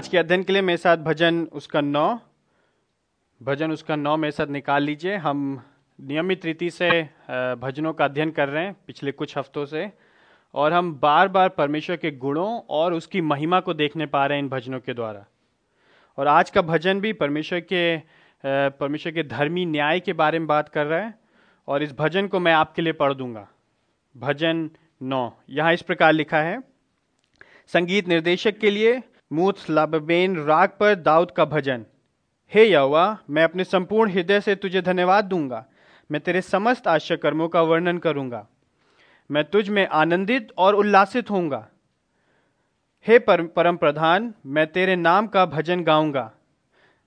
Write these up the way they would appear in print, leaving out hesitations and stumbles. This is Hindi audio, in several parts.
आज के अध्ययन के लिए मेरे साथ भजन उसका 9 मेरे साथ निकाल लीजिए। हम नियमित रीति से भजनों का अध्ययन कर रहे हैं पिछले कुछ हफ्तों से, और हम बार बार परमेश्वर के गुणों और उसकी महिमा को देखने पा रहे हैं इन भजनों के द्वारा। और आज का भजन भी परमेश्वर के धर्मी न्याय के बारे में बात कर रहा है। और इस भजन को मैं आपके लिए पढ़ दूंगा। भजन 9 यहाँ इस प्रकार लिखा है, संगीत निर्देशक के लिए मूत्सलाबेन राग पर दाऊद का भजन। हे यहोवा, मैं अपने संपूर्ण हृदय से तुझे धन्यवाद दूंगा, मैं तेरे समस्त आश्चर्य कर्मों का वर्णन करूंगा, मैं तुझ में आनंदित और उल्लासित होऊंगा। हे परम प्रधान, मैं तेरे नाम का भजन गाऊंगा।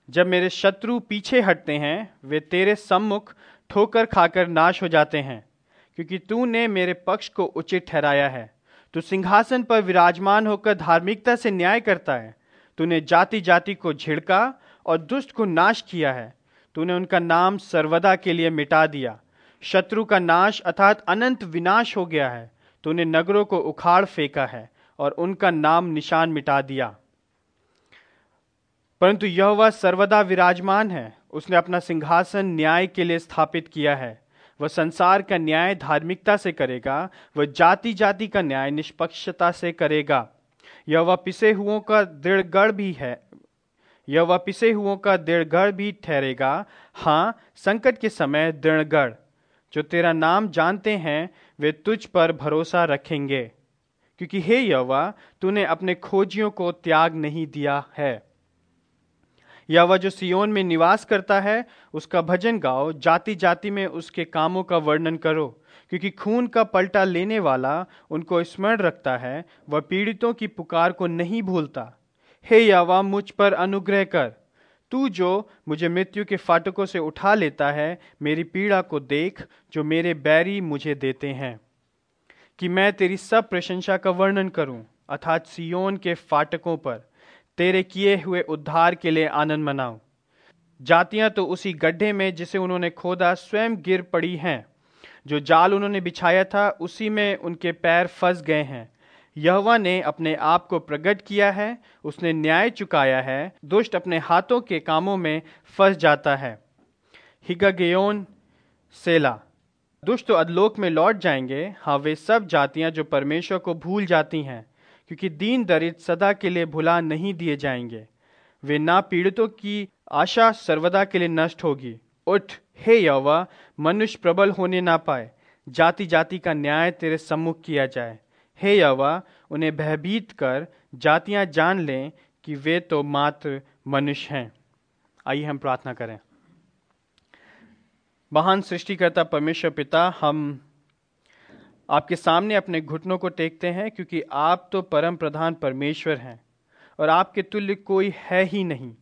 जब मेरे शत्रु पीछे हटते हैं, वे तेरे सम्मुख ठोकर खाकर नाश हो जाते हैं, क्योंकि तूने मेरे पक्ष को उचित ठहराया है। तू सिंहासन पर विराजमान होकर धार्मिकता से न्याय करता है। तूने जाति जाति को झिड़का और दुष्ट को नाश किया है। तूने उनका नाम सर्वदा के लिए मिटा दिया। शत्रु का नाश अर्थात अनंत विनाश हो गया है। तूने नगरों को उखाड़ फेंका है और उनका नाम निशान मिटा दिया। परंतु यहोवा सर्वदा विराजमान है। उसने अपना सिंहासन न्याय के लिए स्थापित किया है। वह संसार का न्याय धार्मिकता से करेगा, वह जाति जाति का न्याय निष्पक्षता से करेगा। यहोवा पिसे हुओं का दृढ़गढ़ भी है, यहोवा पिसे हुओं का दृढ़गढ़ भी ठहरेगा, हाँ, संकट के समय दृढ़गढ़। जो तेरा नाम जानते हैं वे तुझ पर भरोसा रखेंगे, क्योंकि हे यहोवा, तूने अपने खोजियों को त्याग नहीं दिया है। यहोवा जो सिय्योन में निवास करता है, उसका भजन गाओ, जाति जाति में उसके कामों का वर्णन करो, क्योंकि खून का पलटा लेने वाला उनको स्मरण रखता है, वह पीड़ितों की पुकार को नहीं भूलता। हे यहोवा, मुझ पर अनुग्रह कर। तू जो मुझे मृत्यु के फाटकों से उठा लेता है, मेरी पीड़ा को देख जो मेरे बैरी मुझे देते हैं, कि मैं तेरी सब प्रशंसा का वर्णन करूँ। अर्थात सिय्योन के फाटकों पर तेरे किए हुए उद्धार के लिए आनंद मनाओ। जातियां तो उसी गड्ढे में जिसे उन्होंने खोदा स्वयं गिर पड़ी हैं, जो जाल उन्होंने बिछाया था उसी में उनके पैर फंस गए हैं। यहोवा ने अपने आप को प्रकट किया है, उसने न्याय चुकाया है। दुष्ट अपने हाथों के कामों में फंस जाता है। हिग्गायोन सेला। दुष्ट तो अधलोक में लौट जाएंगे, हाँ, वे सब जातियाँ जो परमेश्वर को भूल जाती हैं, क्योंकि दीन दरिद्र सदा के लिए भुला नहीं दिए जाएंगे। वे ना पीड़ितों की आशा सर्वदा के लिए नष्ट होगी। उठ हे यहोवा, मनुष्य प्रबल होने ना पाए, जाति जाति का न्याय तेरे सम्मुख किया जाए। हे यहोवा, उन्हें भयभीत कर, जातियां जान लें कि वे तो मात्र मनुष्य हैं। आइए हम प्रार्थना करें। महान सृष्टिकर्ता परमेश्वर पिता, हम आपके सामने अपने घुटनों को टेकते हैं, क्योंकि आप तो परम प्रधान परमेश्वर हैं और आपके तुल्य कोई है ही नहीं।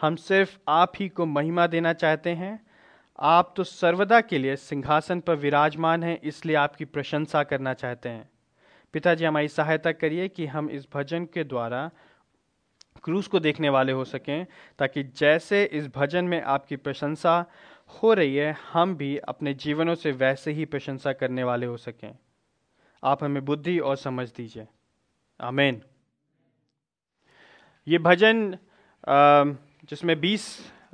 हम सिर्फ आप ही को महिमा देना चाहते हैं। आप तो सर्वदा के लिए सिंहासन पर विराजमान हैं, इसलिए आपकी प्रशंसा करना चाहते हैं। पिताजी, हमारी सहायता करिए कि हम इस भजन के द्वारा क्रूस को देखने वाले हो सकें, ताकि जैसे इस भजन में आपकी प्रशंसा हो रही है, हम भी अपने जीवनों से वैसे ही प्रशंसा करने वाले हो सकें। आप हमें बुद्धि और समझ दीजिए। आमीन। ये भजन जिसमें 20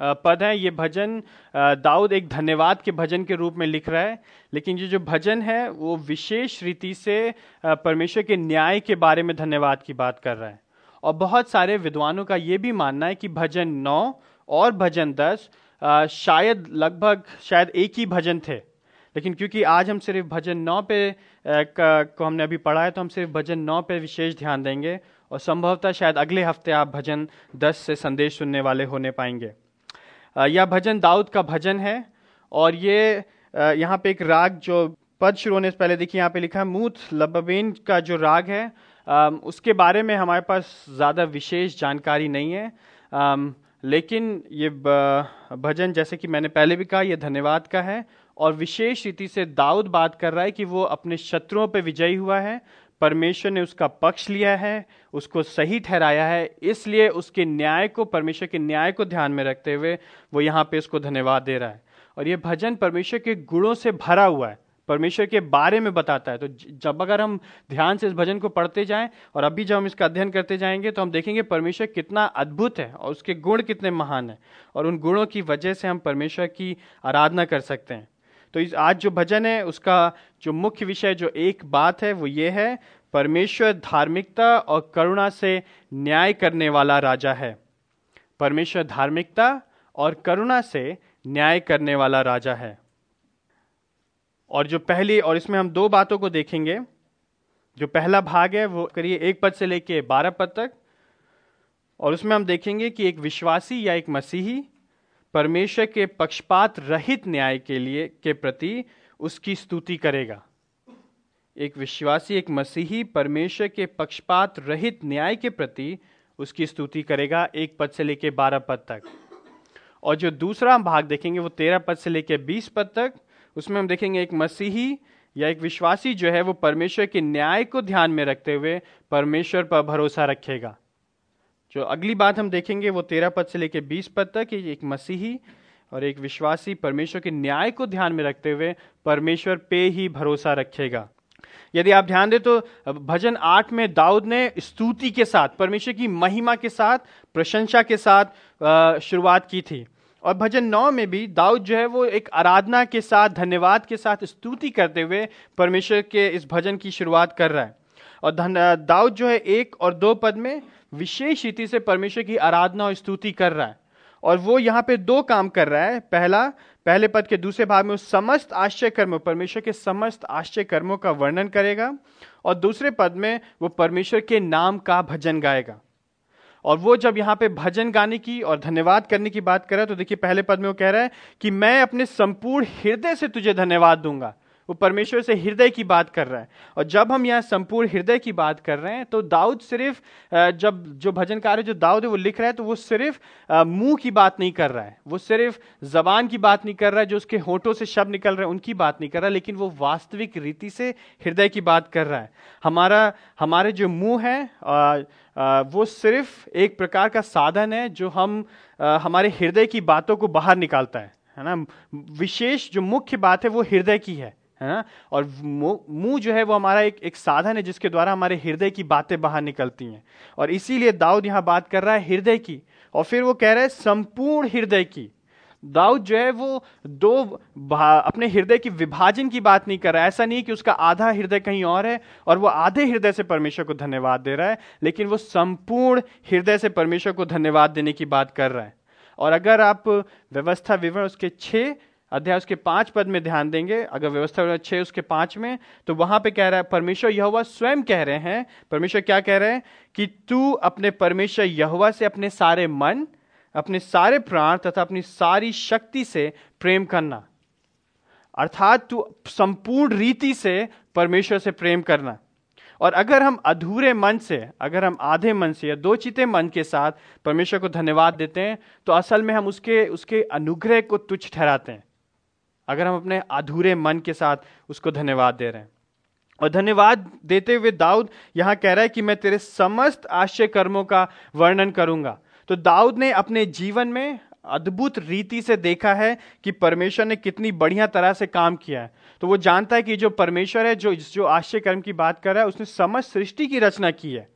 पद हैं, ये भजन दाऊद एक धन्यवाद के भजन के रूप में लिख रहा है। लेकिन ये जो भजन है वो विशेष रीति से परमेश्वर के न्याय के बारे में धन्यवाद की बात कर रहा है। और बहुत सारे विद्वानों का ये भी मानना है कि भजन 9 और भजन 10 शायद एक ही भजन थे। लेकिन क्योंकि आज हम सिर्फ भजन 9 पे को हमने अभी पढ़ा है, तो हम सिर्फ भजन 9 पे विशेष ध्यान देंगे। और संभवतः शायद अगले हफ्ते आप भजन 10 से संदेश सुनने वाले होने पाएंगे। यह भजन दाऊद का भजन है। और ये यहाँ पे एक राग, जो पद शुरू होने से पहले देखिए यहाँ पे लिखा है, मूत्सलाबेन का जो राग है, उसके बारे में हमारे पास ज़्यादा विशेष जानकारी नहीं है। लेकिन ये भजन, जैसे कि मैंने पहले भी कहा, यह धन्यवाद का है। और विशेष रीति से दाऊद बात कर रहा है कि वो अपने शत्रुओं पर विजयी हुआ है, परमेश्वर ने उसका पक्ष लिया है, उसको सही ठहराया है, इसलिए उसके न्याय को, परमेश्वर के न्याय को ध्यान में रखते हुए वो यहाँ पे उसको धन्यवाद दे रहा है। और ये भजन परमेश्वर के गुणों से भरा हुआ है। परमेश्वर के बारे में बताता है। तो जब अगर हम ध्यान से इस भजन को पढ़ते जाएं और अभी जब हम इसका अध्ययन करते जाएंगे तो हम देखेंगे परमेश्वर कितना अद्भुत है और उसके गुण कितने महान हैं और उन गुणों की वजह से हम परमेश्वर की आराधना कर सकते हैं। तो इस आज जो भजन है उसका जो मुख्य विषय, जो एक बात है, वो ये है, परमेश्वर धार्मिकता और करुणा से न्याय करने वाला राजा है। परमेश्वर धार्मिकता और करुणा से न्याय करने वाला राजा है। और जो पहली, और इसमें हम दो बातों को देखेंगे। जो पहला भाग है वो करिए 1 पद से लेके 12 पद तक, और उसमें हम देखेंगे कि एक विश्वासी या एक मसीही परमेश्वर के पक्षपात रहित न्याय के लिए के प्रति उसकी स्तुति करेगा। एक विश्वासी, एक मसीही परमेश्वर के पक्षपात रहित न्याय के प्रति उसकी स्तुति करेगा 1 पद से लेके 12 पद तक। और जो दूसरा हम भाग देखेंगे वो 13 पद से लेके 20 पद तक। उसमें हम देखेंगे एक मसीही या एक विश्वासी जो है वो परमेश्वर के न्याय को ध्यान में रखते हुए परमेश्वर पर भरोसा रखेगा। जो अगली बात हम देखेंगे वो 13 पद से लेके 20 पद तक, एक मसीही और एक विश्वासी परमेश्वर के न्याय को ध्यान में रखते हुए परमेश्वर पे ही भरोसा रखेगा। यदि आप ध्यान दें तो भजन 8 में दाऊद ने स्तुति के साथ, परमेश्वर की महिमा के साथ, प्रशंसा के साथ शुरुआत की थी। और भजन 9 में भी दाऊद जो है वो एक आराधना के साथ, धन्यवाद के साथ, स्तुति करते हुए परमेश्वर के इस भजन की शुरुआत कर रहा है। और दाऊद जो है 1 और 2 पद में विशेष रीति से परमेश्वर की आराधना और स्तुति कर रहा है। और वो यहाँ पे दो काम कर रहा है। पहले पद के दूसरे भाग में वो समस्त आश्चर्य कर्मों, परमेश्वर के समस्त आश्चर्य कर्मों का वर्णन करेगा, और दूसरे पद में वो परमेश्वर के नाम का भजन गाएगा। और वो जब यहाँ पे भजन गाने की और धन्यवाद करने की बात कर रहा है तो देखिए पहले पद में वो कह रहा है कि मैं अपने संपूर्ण हृदय से तुझे धन्यवाद दूंगा। वो परमेश्वर से हृदय की बात कर रहा है। और जब हम यहाँ संपूर्ण हृदय की बात कर रहे हैं तो दाऊद सिर्फ जब जो भजनकार है, जो दाऊद है, वो लिख रहा है तो वो सिर्फ मुंह की बात नहीं कर रहा है, वो सिर्फ जबान की बात नहीं कर रहा है, जो उसके होठों से शब्द निकल रहे हैं उनकी बात नहीं कर रहा, लेकिन वो वास्तविक रीति से हृदय की बात कर रहा है। हमारे जो मुँह है वो सिर्फ एक प्रकार का साधन है जो हमारे हृदय की बातों को बाहर निकालता है ना। विशेष जो मुख्य बात है वो हृदय की है ना। और मुंह जो है वो हमारा एक साधन है जिसके द्वारा हमारे हृदय की बातें बाहर निकलती हैं। और इसीलिए दाऊद यहाँ बात कर रहा है हृदय की, और फिर वो कह रहा है संपूर्ण हृदय की। दाऊद जो है वो अपने हृदय की विभाजन की बात नहीं कर रहा है। ऐसा नहीं कि उसका आधा हृदय कहीं और है और वो आधे हृदय से परमेश्वर को धन्यवाद दे रहा है, लेकिन वो संपूर्ण हृदय से परमेश्वर को धन्यवाद देने की बात कर रहा है। और अगर आप व्यवस्था विवरण उसके 6 अध्याय उसके 5 पद में ध्यान देंगे, अगर व्यवस्था विवरण 6 उसके 5 में, तो वहां पे कह रहा है परमेश्वर यहोवा स्वयं कह रहे हैं। परमेश्वर क्या कह रहे हैं कि तू अपने परमेश्वर यहोवा से अपने सारे मन, अपने सारे प्राण तथा अपनी सारी शक्ति से प्रेम करना, अर्थात तू संपूर्ण रीति से परमेश्वर से प्रेम करना। और अगर हम अधूरे मन से, अगर हम आधे मन से या दो चिते मन के साथ परमेश्वर को धन्यवाद देते हैं तो असल में हम उसके अनुग्रह को तुच्छ ठहराते हैं, अगर हम अपने अधूरे मन के साथ उसको धन्यवाद दे रहे हैं। और धन्यवाद देते हुए दाऊद यहाँ कह रहा है कि मैं तेरे समस्त आश्चर्य कर्मों का वर्णन करूंगा। तो दाऊद ने अपने जीवन में अद्भुत रीति से देखा है कि परमेश्वर ने कितनी बढ़िया तरह से काम किया है। तो वो जानता है कि जो परमेश्वर है, जो आश्चर्य कर्म की बात कर रहा है, उसने समस्त सृष्टि की रचना की है।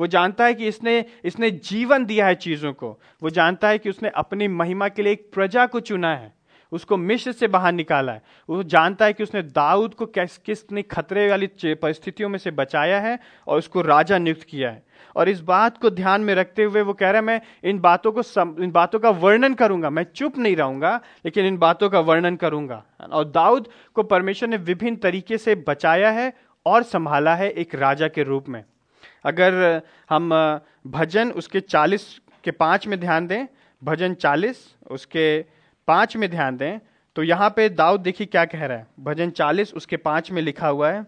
वो जानता है कि इसने जीवन दिया है चीज़ों को। वो जानता है कि उसने अपनी महिमा के लिए एक प्रजा को चुना है, उसको मिश्र से बाहर निकाला है। वो जानता है कि उसने दाऊद को किसने खतरे वाली परिस्थितियों में से बचाया है और उसको राजा नियुक्त किया है। और इस बात को ध्यान में रखते हुए वो कह रहा है मैं इन बातों का वर्णन करूंगा, मैं चुप नहीं रहूंगा लेकिन इन बातों का वर्णन करूंगा। और दाऊद को परमेश्वर ने विभिन्न तरीके से बचाया है और संभाला है एक राजा के रूप में। अगर हम भजन उसके 40 के 5 में ध्यान दें, भजन 40 उसके 5 में ध्यान दें, तो यहाँ पे दाऊद देखिए क्या कह रहा है। भजन 40 उसके 5 में लिखा हुआ है,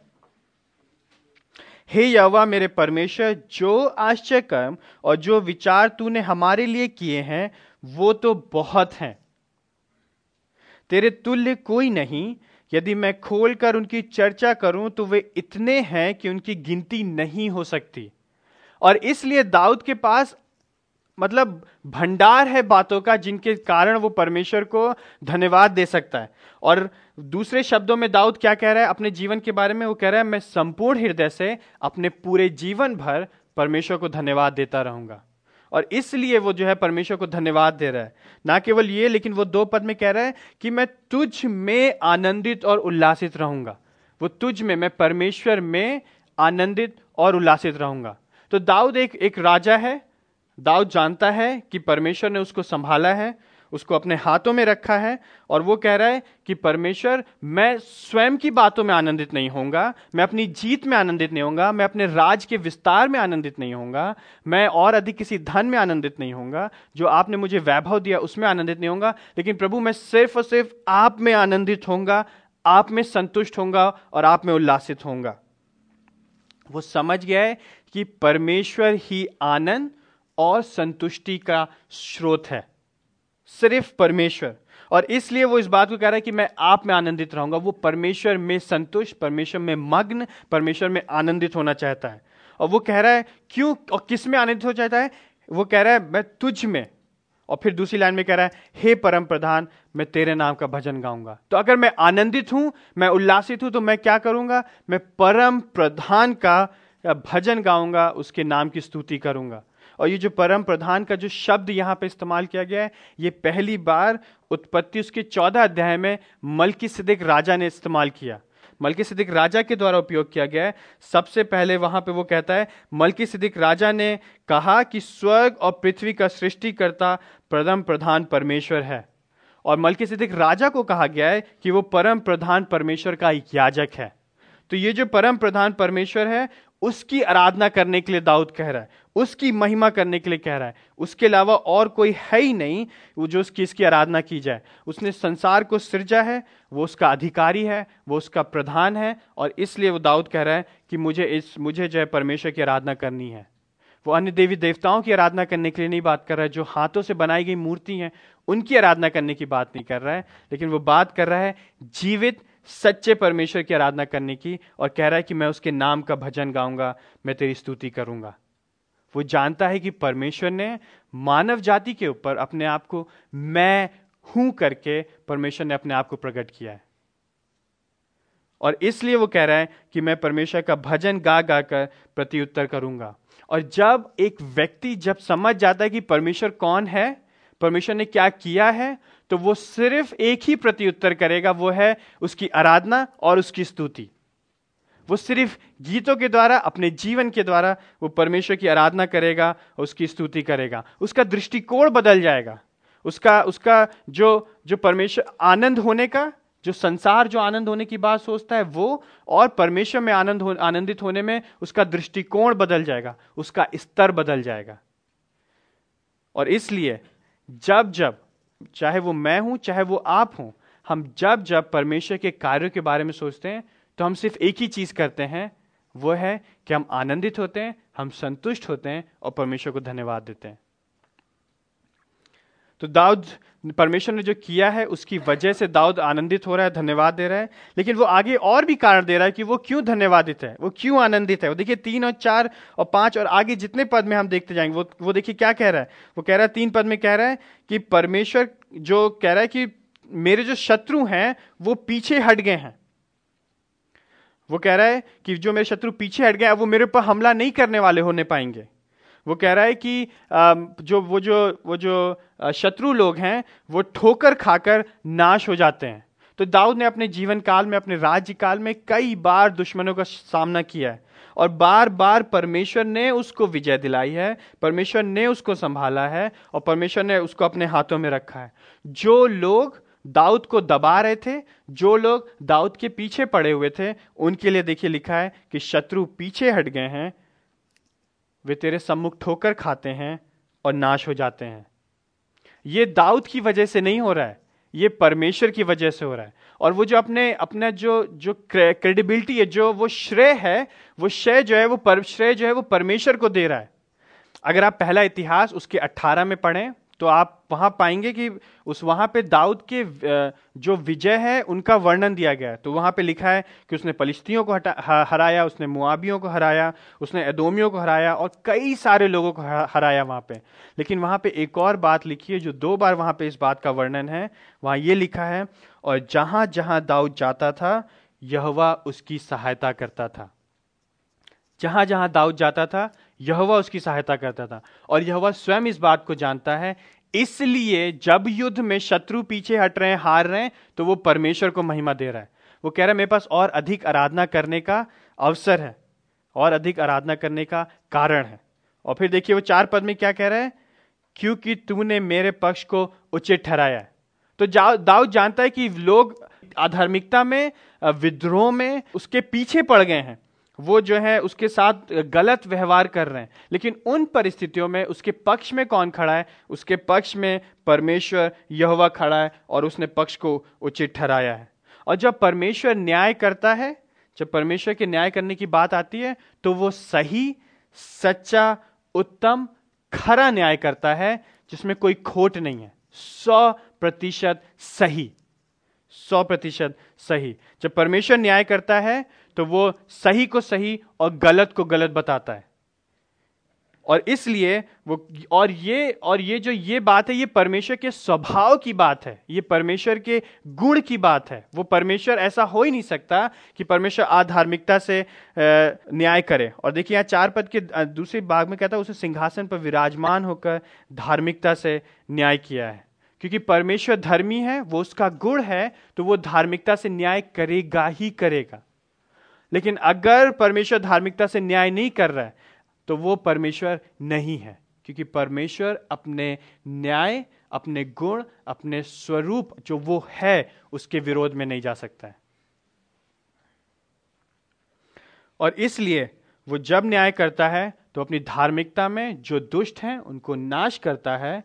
हे यहोवा मेरे परमेश्वर, जो आश्चर्य कर्म और जो विचार तूने हमारे लिए किए हैं वो तो बहुत हैं, तेरे तुल्य कोई नहीं। यदि मैं खोलकर उनकी चर्चा करूं तो वे इतने हैं कि उनकी गिनती नहीं हो सकती। और इसलिए दाऊद के पास मतलब भंडार है बातों का जिनके कारण वो परमेश्वर को धन्यवाद दे सकता है। और दूसरे शब्दों में दाऊद क्या कह रहा है अपने जीवन के बारे में? वो कह रहा है मैं संपूर्ण हृदय से अपने पूरे जीवन भर परमेश्वर को धन्यवाद देता रहूंगा। और इसलिए वो जो है परमेश्वर को धन्यवाद दे रहा है, ना केवल ये लेकिन वो 2 पद में कह रहा है कि मैं तुझ में आनंदित और उल्लासित रहूंगा। वो तुझ में, मैं परमेश्वर में आनंदित और उल्लासित रहूंगा। तो दाऊद एक राजा है। दाऊद जानता है कि परमेश्वर ने उसको संभाला है, उसको अपने हाथों में रखा है, और वो कह रहा है कि परमेश्वर, मैं स्वयं की बातों में आनंदित नहीं होऊंगा, मैं अपनी जीत में आनंदित नहीं होऊंगा, मैं अपने राज के विस्तार में आनंदित नहीं होऊंगा, मैं और अधिक किसी धन में आनंदित नहीं होऊंगा, जो आपने मुझे वैभव दिया उसमें आनंदित नहीं होऊंगा, लेकिन प्रभु मैं सिर्फ और सिर्फ आप में आनंदित होऊंगा, आप में संतुष्ट होऊंगा और आप में उल्लासित होऊंगा। वो समझ गया है कि परमेश्वर ही आनंद और संतुष्टि का स्रोत है, सिर्फ परमेश्वर। और इसलिए वो इस बात को कह रहा है कि मैं आप में आनंदित रहूंगा। वो परमेश्वर में संतुष्ट, परमेश्वर में मग्न, परमेश्वर में आनंदित होना चाहता है। और वो कह रहा है क्यों और किस में आनंदित हो जाता है? वो कह रहा है मैं तुझ में, और फिर दूसरी लाइन में कह रहा है हे परम प्रधान मैं तेरे नाम का भजन गाऊंगा। तो अगर मैं आनंदित हूं, मैं उल्लासित हूं, तो मैं क्या करूंगा? मैं परम प्रधान का भजन गाऊंगा, उसके नाम की स्तुति करूंगा। और ये जो परम प्रधान का जो शब्द यहाँ पे इस्तेमाल किया गया है, ये पहली बार उत्पत्ति उसके 14 अध्याय में मल्कीसिदक राजा ने इस्तेमाल किया, मल्कीसिदक राजा के द्वारा उपयोग किया गया है। सबसे पहले वहाँ पे वो कहता है मल्कीसिदक राजा ने कहा कि स्वर्ग और पृथ्वी का सृष्टिकर्ता परम प्रधान परमेश्वर है। और मल्कीसिदक राजा को कहा गया है कि वो परम प्रधान परमेश्वर का याजक है। तो ये जो परम प्रधान परमेश्वर है, उसकी आराधना करने के लिए दाऊद कह रहा है, उसकी महिमा करने के लिए कह रहा है। उसके अलावा और कोई है ही नहीं वो जो उसकी इसकी आराधना की जाए। उसने संसार को सृजा है, वो उसका अधिकारी है, वो उसका प्रधान है। और इसलिए वो दाऊद कह रहा है कि मुझे जो है परमेश्वर की आराधना करनी है। वो अन्य देवी देवताओं की आराधना करने के लिए नहीं बात कर रहा है, जो हाथों से बनाई गई मूर्ति हैं उनकी आराधना करने की बात नहीं कर रहा है, लेकिन वो बात कर रहा है जीवित सच्चे परमेश्वर की आराधना करने की। और कह रहा है कि मैं उसके नाम का भजन गाऊंगा, मैं तेरी स्तुति करूंगा। वो जानता है कि परमेश्वर ने मानव जाति के ऊपर अपने आप को मैं हूं करके परमेश्वर ने अपने आप को प्रकट किया है। और इसलिए वो कह रहा है कि मैं परमेश्वर का भजन गा गा कर प्रत्युत्तर करूंगा। और जब एक व्यक्ति जब समझ जाता है कि परमेश्वर कौन है, परमेश्वर ने क्या किया है, तो वो सिर्फ एक ही प्रत्युत्तर करेगा, वो है उसकी आराधना और उसकी स्तुति। वो सिर्फ गीतों के द्वारा, अपने जीवन के द्वारा वो परमेश्वर की आराधना करेगा, उसकी स्तुति करेगा। उसका दृष्टिकोण बदल जाएगा। उसका जो परमेश्वर आनंद होने का, जो संसार जो आनंद होने की बात सोचता है वो, और परमेश्वर में आनंदित होने में उसका दृष्टिकोण बदल जाएगा, उसका स्तर बदल जाएगा। और इसलिए जब जब, चाहे वो मैं हूं चाहे वो आप हूं, हम जब जब परमेश्वर के कार्यों के बारे में सोचते हैं तो हम सिर्फ एक ही चीज करते हैं, वो है कि हम आनंदित होते हैं, हम संतुष्ट होते हैं और परमेश्वर को धन्यवाद देते हैं। तो दाऊद, परमेश्वर ने जो किया है उसकी वजह से दाऊद आनंदित हो रहा है, धन्यवाद दे रहा है। लेकिन वो आगे और भी कारण दे रहा है कि वो क्यों धन्यवादित है, वो क्यों आनंदित है। वो देखिए 3 और 4 और 5 और आगे जितने पद में हम देखते जाएंगे, वो देखिए क्या कह रहा है। वो कह रहा है 3 पद में कह रहा है कि परमेश्वर जो कह रहा है कि मेरे जो शत्रु हैं वो पीछे हट गए हैं। वो कह रहा है कि जो मेरे शत्रु पीछे हट गए हैं वो मेरे ऊपर हमला नहीं करने वाले होने पाएंगे। वो कह रहा है कि जो शत्रु लोग हैं वो ठोकर खाकर नाश हो जाते हैं। तो दाऊद ने अपने जीवन काल में, अपने राज्य काल में कई बार दुश्मनों का सामना किया है और बार बार परमेश्वर ने उसको विजय दिलाई है, परमेश्वर ने उसको संभाला है और परमेश्वर ने उसको अपने हाथों में रखा है। जो लोग दाऊद को दबा रहे थे, जो लोग दाऊद के पीछे पड़े हुए थे, उनके लिए देखिए लिखा है कि शत्रु पीछे हट गए हैं, वे तेरे सम्मुख ठोकर खाते हैं और नाश हो जाते हैं। ये दाऊद की वजह से नहीं हो रहा है, ये परमेश्वर की वजह से हो रहा है। और वो जो अपना जो क्रेडिबिलिटी है, जो वो श्रेय है, वो श्रेय जो है वो परमेश्वर को दे रहा है। अगर आप पहला इतिहास उसके 18 में पढ़ें, तो आप वहां पाएंगे कि उस वहां पे दाऊद के जो विजय है उनका वर्णन दिया गया है। तो वहां पे लिखा है कि उसने पलिश्तियों को हराया, उसने मुआबियों को हराया, उसने एदोमियों को हराया और कई सारे लोगों को हराया वहां पे। लेकिन वहां पे एक और बात लिखी है जो दो बार वहां पे इस बात का वर्णन है, वहां ये लिखा है और जहां जहां दाऊद जाता था यहोवा उसकी सहायता करता था। जहां जहां दाऊद जाता था यहोवा उसकी सहायता करता था। और यहोवा स्वयं इस बात को जानता है, इसलिए जब युद्ध में शत्रु पीछे हट रहे हैं, हार रहे हैं, तो वो परमेश्वर को महिमा दे रहा है। वो कह रहा है मेरे पास और अधिक आराधना करने का अवसर है, और अधिक आराधना करने का कारण है। और फिर देखिए वो 4 पद में क्या कह रहा है, क्योंकि तूने मेरे पक्ष को उचित ठहराया है। तो दाऊद जानता है कि लोग अधार्मिकता में, विद्रोह में उसके पीछे पड़ गए हैं, वो जो है उसके साथ गलत व्यवहार कर रहे हैं, लेकिन उन परिस्थितियों में उसके पक्ष में कौन खड़ा है? उसके पक्ष में परमेश्वर यहोवा खड़ा है और उसने पक्ष को उचित ठहराया है। और जब परमेश्वर न्याय करता है, जब परमेश्वर के न्याय करने की बात आती है, तो वो सही, सच्चा, उत्तम, खरा न्याय करता है जिसमें कोई खोट नहीं है, 100% सही, 100% सही। जब परमेश्वर न्याय करता है तो वो सही को सही और गलत को गलत बताता है। और इसलिए वो और ये जो ये बात है, ये परमेश्वर के स्वभाव की बात है, ये परमेश्वर के गुण की बात है। वो परमेश्वर ऐसा हो ही नहीं सकता कि परमेश्वर आधार्मिकता से न्याय करे। और देखिए यहाँ 4 पद के दूसरे भाग में कहता है उसे सिंहासन पर विराजमान होकर धार्मिकता से न्याय किया है। क्योंकि परमेश्वर धर्मी है, वो उसका गुण है, तो वो धार्मिकता से न्याय करेगा ही करेगा। लेकिन अगर परमेश्वर धार्मिकता से न्याय नहीं कर रहा है तो वो परमेश्वर नहीं है, क्योंकि परमेश्वर अपने न्याय, अपने गुण, अपने स्वरूप जो वो है उसके विरोध में नहीं जा सकता है। और इसलिए वो जब न्याय करता है तो अपनी धार्मिकता में जो दुष्ट हैं उनको नाश करता है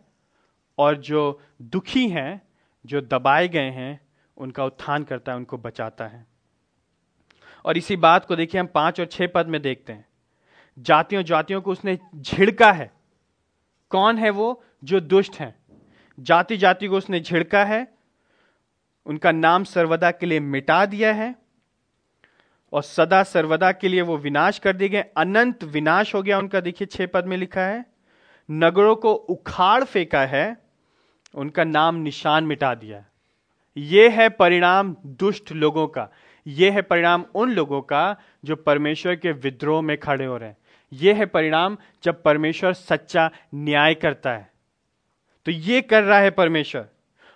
और जो दुखी हैं, जो दबाए गए हैं, उनका उत्थान करता है, उनको बचाता है। और इसी बात को देखिए हम 5 और 6 पद में देखते हैं। जातियों जातियों को उसने झिड़का है। कौन है वो? जो दुष्ट हैं। जाति जाति को उसने झिड़का है, उनका नाम सर्वदा के लिए मिटा दिया है और सदा सर्वदा के लिए वो विनाश कर दिए गए, अनंत विनाश हो गया उनका। देखिए 6 पद में लिखा है, नगरों को उखाड़ फेंका है, उनका नाम निशान मिटा दिया। ये है परिणाम दुष्ट लोगों का, यह है परिणाम उन लोगों का जो परमेश्वर के विद्रोह में खड़े हो रहे हैं। यह है परिणाम जब परमेश्वर सच्चा न्याय करता है। तो यह कर रहा है परमेश्वर।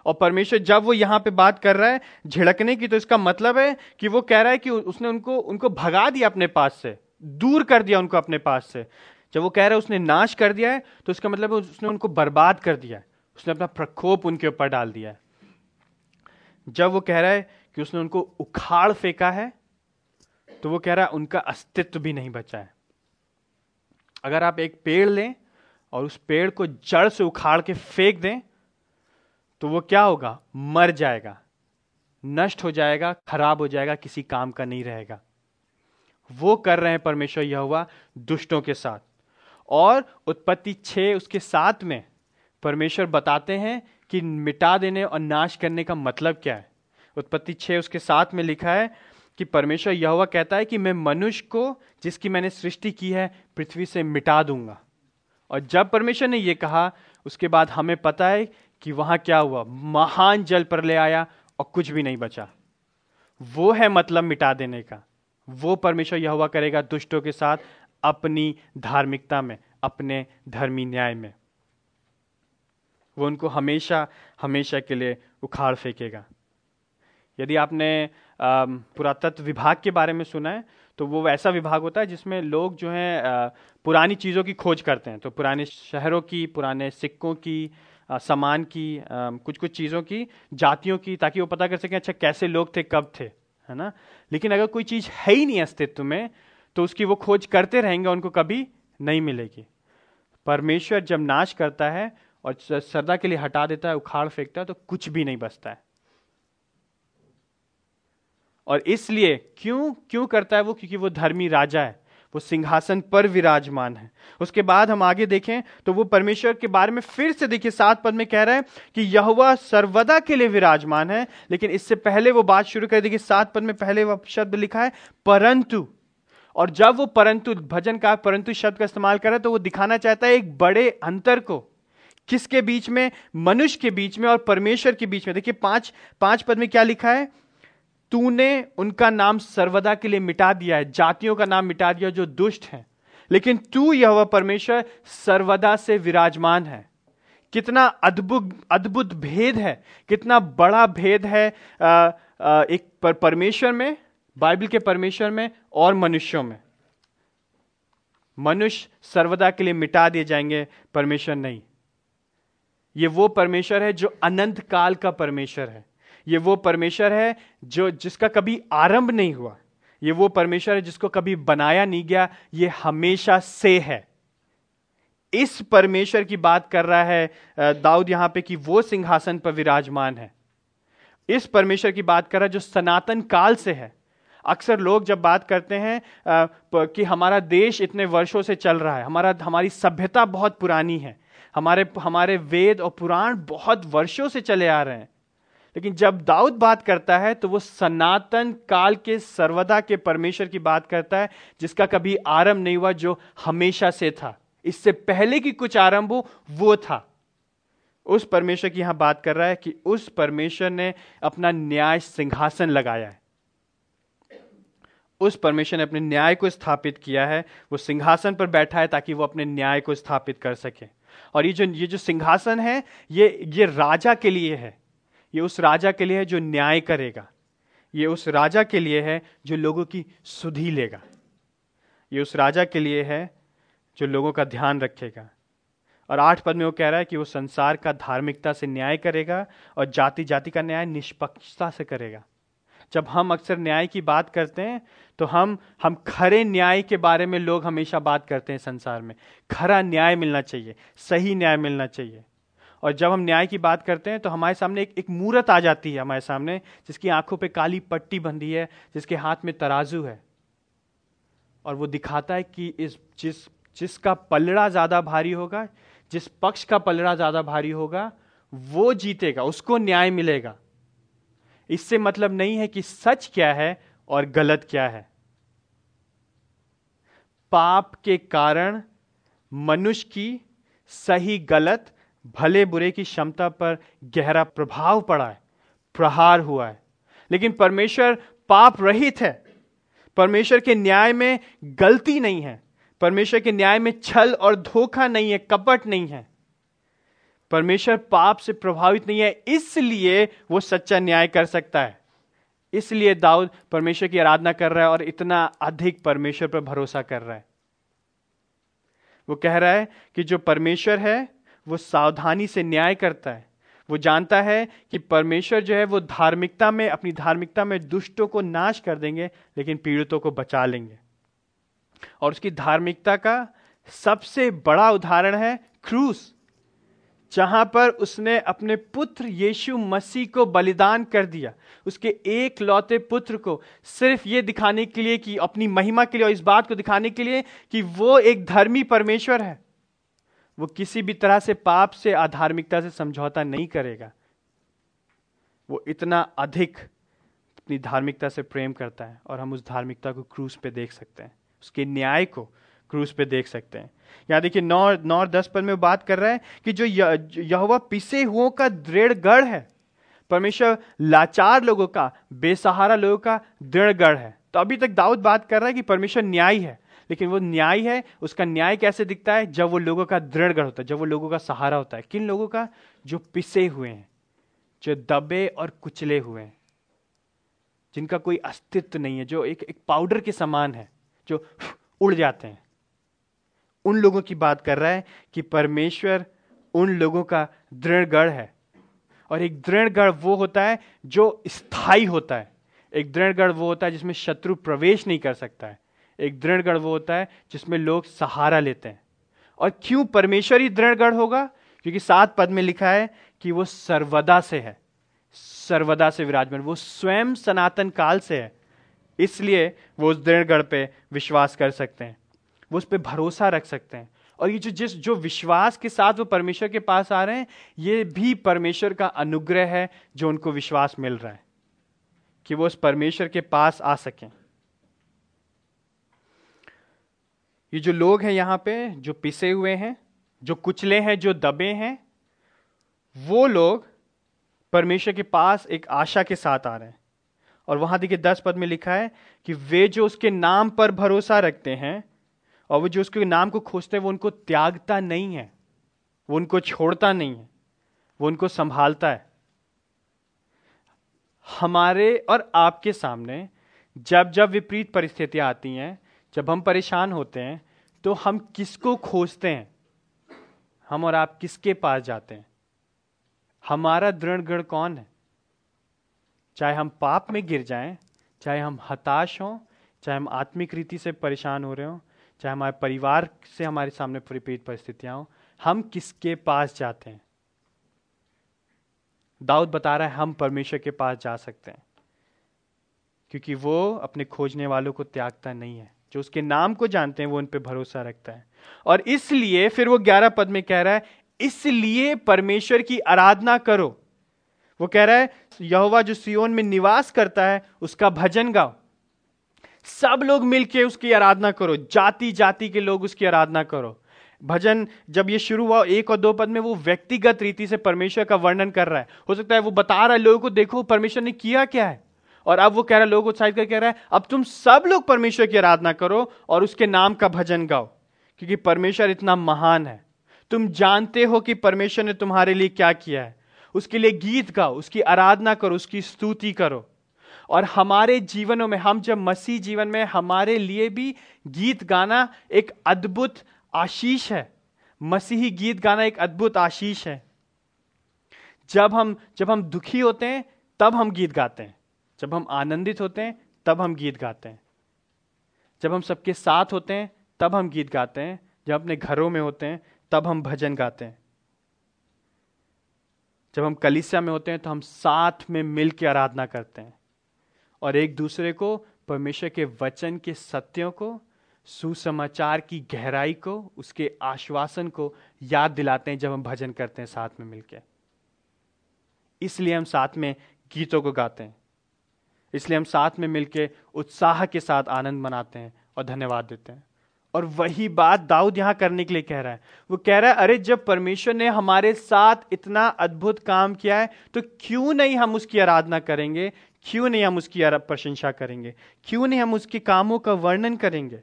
और परमेश्वर जब वो यहां पे बात कर रहा है झिड़कने की, तो इसका मतलब है कि वो कह रहा है कि उसने उनको भगा दिया अपने पास से, दूर कर दिया उनको अपने पास से। जब वो कह रहा है उसने नाश कर दिया है, तो इसका मतलब है उसने उनको बर्बाद कर दिया है, उसने अपना प्रकोप उनके ऊपर डाल दिया है। जब वो कह रहा है कि उसने उनको उखाड़ फेंका है, तो वो कह रहा है उनका अस्तित्व भी नहीं बचा है। अगर आप एक पेड़ लें और उस पेड़ को जड़ से उखाड़ के फेंक दें तो वो क्या होगा? मर जाएगा, नष्ट हो जाएगा, खराब हो जाएगा, किसी काम का नहीं रहेगा। वो कर रहे हैं परमेश्वर यहोवा दुष्टों के साथ। और उत्पत्ति 6 उसके 7 में परमेश्वर बताते हैं कि मिटा देने और नाश करने का मतलब क्या है। उत्पत्ति 6 उसके 7 में लिखा है कि परमेश्वर यहोवा कहता है कि मैं मनुष्य को जिसकी मैंने सृष्टि की है पृथ्वी से मिटा दूंगा। और जब परमेश्वर ने ये कहा, उसके बाद हमें पता है कि वहां क्या हुआ, महान जल प्रलय आया और कुछ भी नहीं बचा। वो है मतलब मिटा देने का। वो परमेश्वर यहोवा करेगा दुष्टों के साथ अपनी धार्मिकता में, अपने धर्मी न्याय में। वो उनको हमेशा हमेशा के लिए उखाड़ फेंकेगा। यदि आपने पुरातत्व विभाग के बारे में सुना है तो वो वैसा विभाग होता है जिसमें लोग जो हैं पुरानी चीज़ों की खोज करते हैं। तो पुराने शहरों की, पुराने सिक्कों की, सामान की, कुछ कुछ चीज़ों की, जातियों की, ताकि वो पता कर सकें अच्छा कैसे लोग थे, कब थे, है ना। लेकिन अगर कोई चीज़ है ही नहीं अस्तित्व में तो उसकी वो खोज करते रहेंगे, उनको कभी नहीं मिलेगी। परमेश्वर जब नाश करता है और सदा के लिए हटा देता है, उखाड़ फेंकता है, तो कुछ भी नहीं बचता है। और इसलिए क्यों करता है वो? क्योंकि वो धर्मी राजा है, वो सिंहासन पर विराजमान है। उसके बाद हम आगे देखें तो वो परमेश्वर के बारे में फिर से देखिए 7 पद में कह रहा है कि यहोवा सर्वदा के लिए विराजमान है। लेकिन इससे पहले वो बात शुरू कर, देखिए 7 पद में पहले वो शब्द लिखा है परंतु, और जब वो परंतु भजन का परंतु शब्द का इस्तेमाल करे तो वो दिखाना चाहता है एक बड़े अंतर को किसके बीच में, मनुष्य के बीच में और परमेश्वर के बीच में। देखिए 5 पद में क्या लिखा है, तूने उनका नाम सर्वदा के लिए मिटा दिया है, जातियों का नाम मिटा दिया जो दुष्ट हैं, लेकिन तू यहोवा परमेश्वर सर्वदा से विराजमान है। कितना अद्भुत भेद है, कितना बड़ा भेद है एक परमेश्वर में, बाइबल के परमेश्वर में और मनुष्यों में। मनुष्य सर्वदा के लिए मिटा दिए जाएंगे, परमेश्वर नहीं। ये वो परमेश्वर है जो अनंत काल का परमेश्वर है। ये वो परमेश्वर है जो जिसका कभी आरंभ नहीं हुआ। ये वो परमेश्वर है जिसको कभी बनाया नहीं गया। ये हमेशा से है। इस परमेश्वर की बात कर रहा है दाऊद यहां पे कि वो सिंहासन पर विराजमान है। इस परमेश्वर की बात कर रहा है जो सनातन काल से है। अक्सर लोग जब बात करते हैं कि हमारा देश इतने वर्षों से चल रहा है, हमारी सभ्यता बहुत पुरानी है, हमारे वेद और पुराण बहुत वर्षों से चले आ रहे हैं, लेकिन जब दाऊद बात करता है तो वो सनातन काल के सर्वदा के परमेश्वर की बात करता है जिसका कभी आरंभ नहीं हुआ, जो हमेशा से था, इससे पहले कि कुछ आरंभ हो वो था। उस परमेश्वर की यहां बात कर रहा है कि उस परमेश्वर ने अपना न्याय सिंहासन लगाया है। उस परमेश्वर ने अपने न्याय को स्थापित किया है। वो सिंहासन पर बैठा है ताकि वो अपने न्याय को स्थापित कर सके। और ये जो सिंहासन है ये राजा के लिए है। ये उस राजा के लिए है जो न्याय करेगा। ये उस राजा के लिए है जो लोगों की सुधि लेगा। ये उस राजा के लिए है जो लोगों का ध्यान रखेगा। और 8 पद में वो कह रहा है कि वो संसार का धार्मिकता से न्याय करेगा और जाति जाति का न्याय निष्पक्षता से करेगा। जब हम अक्सर न्याय की बात करते हैं तो हम खरे न्याय के बारे में लोग हमेशा बात करते हैं। संसार में खरा न्याय मिलना चाहिए, सही न्याय मिलना चाहिए। और जब हम न्याय की बात करते हैं तो हमारे सामने एक मूरत आ जाती है हमारे सामने, जिसकी आंखों पे काली पट्टी बंधी है, जिसके हाथ में तराजू है, और वो दिखाता है कि जिसका पलड़ा ज़्यादा भारी होगा, जिस पक्ष का पलड़ा ज़्यादा भारी होगा वो जीतेगा, उसको न्याय मिलेगा। इससे मतलब नहीं है कि सच क्या है और गलत क्या है। पाप के कारण मनुष्य की सही गलत भले बुरे की क्षमता पर गहरा प्रभाव पड़ा है, प्रहार हुआ है। लेकिन परमेश्वर पाप रहित है। परमेश्वर के न्याय में गलती नहीं है। परमेश्वर के न्याय में छल और धोखा नहीं है, कपट नहीं है। परमेश्वर पाप से प्रभावित नहीं है, इसलिए वो सच्चा न्याय कर सकता है। इसलिए दाऊद परमेश्वर की आराधना कर रहा है और इतना अधिक परमेश्वर पर भरोसा कर रहा है। वो कह रहा है कि जो परमेश्वर है वो सावधानी से न्याय करता है। वो जानता है कि परमेश्वर जो है वो धार्मिकता में, अपनी धार्मिकता में दुष्टों को नाश कर देंगे लेकिन पीड़ितों को बचा लेंगे। और उसकी धार्मिकता का सबसे बड़ा उदाहरण है क्रूस, जहां पर उसने अपने पुत्र यीशु मसीह को बलिदान कर दिया, उसके एक लौते पुत्र को, सिर्फ ये दिखाने के लिए कि अपनी महिमा के लिए और इस बात को दिखाने के लिए कि वो एक धर्मी परमेश्वर है। वो किसी भी तरह से पाप से, अधार्मिकता से समझौता नहीं करेगा। वो इतना अधिक अपनी धार्मिकता से प्रेम करता है और हम उस धार्मिकता को क्रूस पे देख सकते हैं, उसके न्याय को क्रूस पे देख सकते हैं। यहाँ देखिए 9 और 10 पद में बात कर रहा है कि जो यहोवा पिसे हुओं का दृढ़ गढ़ है, परमेश्वर लाचार लोगों का, बेसहारा लोगों का दृढ़ गढ़ है। तो अभी तक दाऊद बात कर रहा है कि परमेश्वर न्यायी है, लेकिन वो न्याय है, उसका न्याय कैसे दिखता है, जब वो लोगों का दृढ़ गढ़ होता है, जब वो लोगों का सहारा होता है। किन लोगों का? जो पिसे हुए हैं, जो दबे और कुचले हुए हैं, जिनका कोई अस्तित्व नहीं है, जो एक पाउडर के समान है, जो उड़ जाते हैं। उन लोगों की बात कर रहा है कि परमेश्वर उन लोगों का दृढ़ गढ़ है। और एक दृढ़ गढ़ वो होता है जो स्थायी होता है। एक दृढ़ गढ़ वो होता है जिसमें शत्रु प्रवेश नहीं कर सकता है। एक दृढ़ गढ़ वो होता है जिसमें लोग सहारा लेते हैं। और क्यों परमेश्वर ही दृढ़ गढ़ होगा? क्योंकि 7 पद में लिखा है कि वो सर्वदा से है, सर्वदा से विराजमान, वो स्वयं सनातन काल से है, इसलिए वो उस दृढ़ गढ़ पे विश्वास कर सकते हैं। वो उस पर भरोसा रख सकते हैं। और ये जो विश्वास के साथ वो परमेश्वर के पास आ रहे हैं, ये भी परमेश्वर का अनुग्रह है जो उनको विश्वास मिल रहा है कि वो उस परमेश्वर के पास आ सकें। ये जो लोग हैं यहाँ पे, जो पिसे हुए हैं, जो कुचले हैं, जो दबे हैं, वो लोग परमेश्वर के पास एक आशा के साथ आ रहे हैं। और वहां देखिए 10 पद में लिखा है कि वे जो उसके नाम पर भरोसा रखते हैं और वो जो उसके नाम को खोजते हैं, वो उनको त्यागता नहीं है, वो उनको छोड़ता नहीं है, वो उनको संभालता है। हमारे और आपके सामने जब जब विपरीत परिस्थितियां आती हैं, जब हम परेशान होते हैं, तो हम किसको खोजते हैं? हम और आप किसके पास जाते हैं? हमारा दृढ़ कौन है? चाहे हम पाप में गिर जाएं, चाहे हम हताश हों, चाहे हम आत्मिक रीति से परेशान हो रहे हों, चाहे हमारे परिवार से हमारे सामने विपरीत परिस्थितियां हों, हम किसके पास जाते हैं? दाऊद बता रहा है हम परमेश्वर के पास जा सकते हैं क्योंकि वो अपने खोजने वालों को त्यागता नहीं है। जो उसके नाम को जानते हैं वो उन पे भरोसा रखता है। और इसलिए फिर वो 11 पद में कह रहा है, इसलिए परमेश्वर की आराधना करो। वो कह रहा है यहोवा जो सियोन में निवास करता है उसका भजन गाओ, सब लोग मिलके उसकी आराधना करो, जाति जाति के लोग उसकी आराधना करो। भजन जब ये शुरू हुआ 1 और 2 पद में वो व्यक्तिगत रीति से परमेश्वर का वर्णन कर रहा है। हो सकता है वो बता रहा है लोगों को देखो परमेश्वर ने किया क्या है, और अब वो कह रहा है लोगों को उत्साहित कर कह रहा है अब तुम सब लोग परमेश्वर की आराधना करो और उसके नाम का भजन गाओ क्योंकि परमेश्वर इतना महान है। तुम जानते हो कि परमेश्वर ने तुम्हारे लिए क्या किया है, उसके लिए गीत गाओ, उसकी आराधना करो, उसकी स्तुति करो। और हमारे जीवनों में, हम जब मसीह जीवन में, हमारे लिए भी गीत गाना एक अद्भुत आशीष है। मसीही गीत गाना एक अद्भुत आशीष है। जब हम दुखी होते हैं तब हम गीत गाते हैं, जब हम आनंदित होते हैं तब हम गीत गाते हैं, जब हम सबके साथ होते हैं तब हम गीत गाते हैं, जब अपने घरों में होते हैं तब हम भजन गाते हैं, जब हम कलीसिया में होते हैं तो हम साथ में मिलकर आराधना करते हैं और एक दूसरे को परमेश्वर के वचन के सत्यों को, सुसमाचार की गहराई को, उसके आश्वासन को याद दिलाते हैं जब हम भजन करते हैं साथ में मिलकर। इसलिए हम साथ में गीतों को गाते हैं, इसलिए हम साथ में मिलकर उत्साह के साथ आनंद मनाते हैं और धन्यवाद देते हैं। और वही बात दाऊद यहाँ करने के लिए कह रहा है। वो कह रहा है अरे जब परमेश्वर ने हमारे साथ इतना अद्भुत काम किया है तो क्यों नहीं हम उसकी आराधना करेंगे, क्यों नहीं हम उसकी प्रशंसा करेंगे, क्यों नहीं हम उसके कामों का वर्णन करेंगे,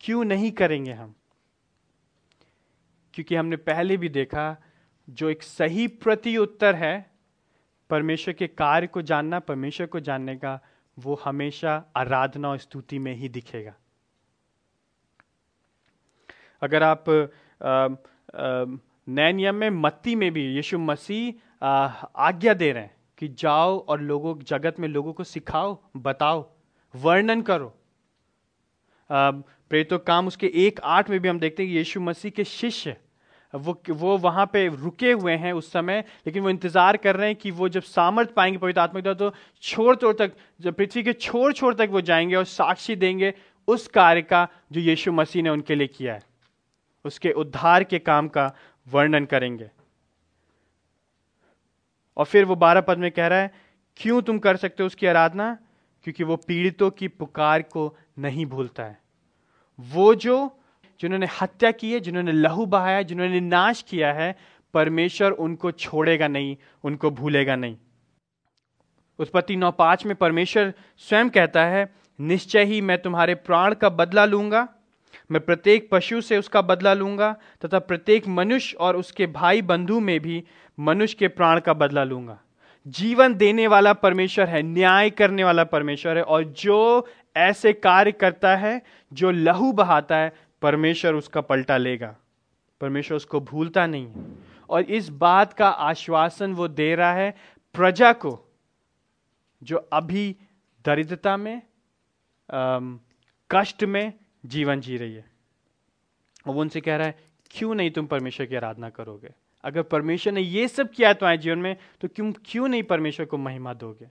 क्यों नहीं करेंगे हम? क्योंकि हमने पहले भी देखा जो एक सही प्रत्युत्तर है परमेश्वर के कार्य को जानना, परमेश्वर को जानने का, वो हमेशा आराधना और स्तुति में ही दिखेगा। अगर आप नए नियम में मत्ती में भी यीशु मसीह आज्ञा दे रहे हैं कि जाओ और लोगों, जगत में लोगों को सिखाओ, बताओ, वर्णन करो। प्रेरितों के काम उसके 1:8 में भी हम देखते हैं कि यीशु मसीह के शिष्य वो वहाँ पे रुके हुए हैं उस समय, लेकिन वो इंतजार कर रहे हैं कि वो जब सामर्थ पाएंगे पवित्र आत्मा के द्वारा तो छोर-छोर तक, जब पृथ्वी के छोर-छोर तक वो जाएंगे और साक्षी देंगे उस कार्य का जो यीशु मसीह ने उनके लिए किया है, उसके उद्धार के काम का वर्णन करेंगे। और फिर वो 12 पद में कह रहा है क्यों तुम कर सकते हो उसकी आराधना, क्योंकि वो पीड़ितों की पुकार को नहीं भूलता है। वो जिन्होंने हत्या की है, जिन्होंने लहू बहाया है, जिन्होंने नाश किया है, परमेश्वर उनको छोड़ेगा नहीं, उनको भूलेगा नहीं। उत्पत्ति 9:5 में परमेश्वर स्वयं कहता है निश्चय ही मैं तुम्हारे प्राण का बदला लूंगा, मैं प्रत्येक पशु से उसका बदला लूंगा तथा प्रत्येक मनुष्य और उसके भाई बंधु में भी मनुष्य के प्राण का बदला लूंगा। जीवन देने वाला परमेश्वर है, न्याय करने वाला परमेश्वर है, और जो ऐसे कार्य करता है, जो लहू बहाता है, परमेश्वर उसका पलटा लेगा, परमेश्वर उसको भूलता नहीं है। और इस बात का आश्वासन वो दे रहा है प्रजा को जो अभी दरिद्रता में, कष्ट में जीवन जी रही है। वो उनसे कह रहा है क्यों नहीं तुम परमेश्वर की आराधना करोगे? अगर परमेश्वर ने ये सब किया है तुम्हारे जीवन में तो क्यों नहीं परमेश्वर को महिमा दोगे?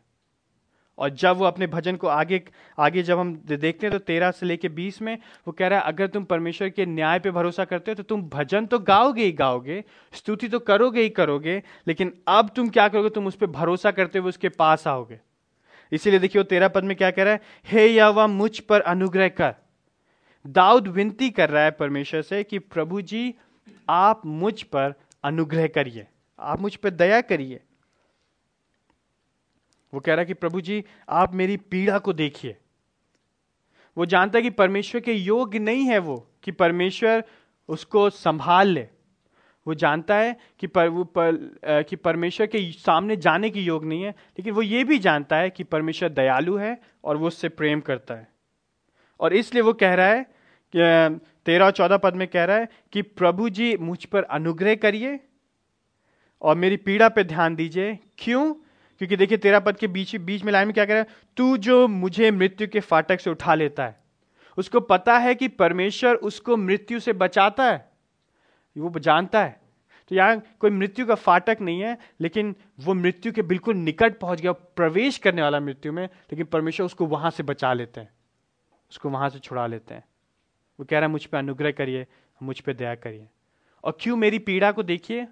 और जब वो अपने भजन को आगे जब हम देखते हैं तो 13 से लेकर 20 में वो कह रहा है अगर तुम परमेश्वर के न्याय पे भरोसा करते हो तो तुम भजन तो गाओगे ही गाओगे, स्तुति तो करोगे ही करोगे, लेकिन अब तुम क्या करोगे, तुम उस पर भरोसा करते हुए उसके पास आओगे। इसीलिए देखिए वो 13 पद में क्या कह रहा है, हे यहोवा मुझ पर अनुग्रह कर। दाऊद विनती कर रहा है परमेश्वर से कि प्रभु जी आप मुझ पर अनुग्रह करिए, आप मुझ पर दया करिए। वो कह रहा है कि प्रभु जी आप मेरी पीड़ा को देखिए। वो जानता है कि परमेश्वर के योग्य नहीं है वो कि परमेश्वर उसको संभाल ले। वो जानता है कि परमेश्वर के सामने जाने की योग्य नहीं है, लेकिन वो ये भी जानता है कि परमेश्वर दयालु है और वो उससे प्रेम करता है। और इसलिए वो कह रहा है कि 13 और 14 पद में कह रहा है कि प्रभु जी मुझ पर अनुग्रह करिए और मेरी पीड़ा पे ध्यान दीजिए। क्यों? क्योंकि देखिए 13 पद के बीच में लाइन में क्या कह रहा है, तू जो मुझे मृत्यु के फाटक से उठा लेता है। उसको पता है कि परमेश्वर उसको मृत्यु से बचाता है, वो जानता है। तो यहाँ कोई मृत्यु का फाटक नहीं है, लेकिन वो मृत्यु के बिल्कुल निकट पहुंच गया, प्रवेश करने वाला मृत्यु में, लेकिन परमेश्वर उसको वहां से बचा लेते हैं, उसको वहां से छुड़ा लेते हैं। वो कह रहा है मुझ पर अनुग्रह करिए, मुझ पर दया करिए। और क्यों? मेरी पीड़ा को देखिए।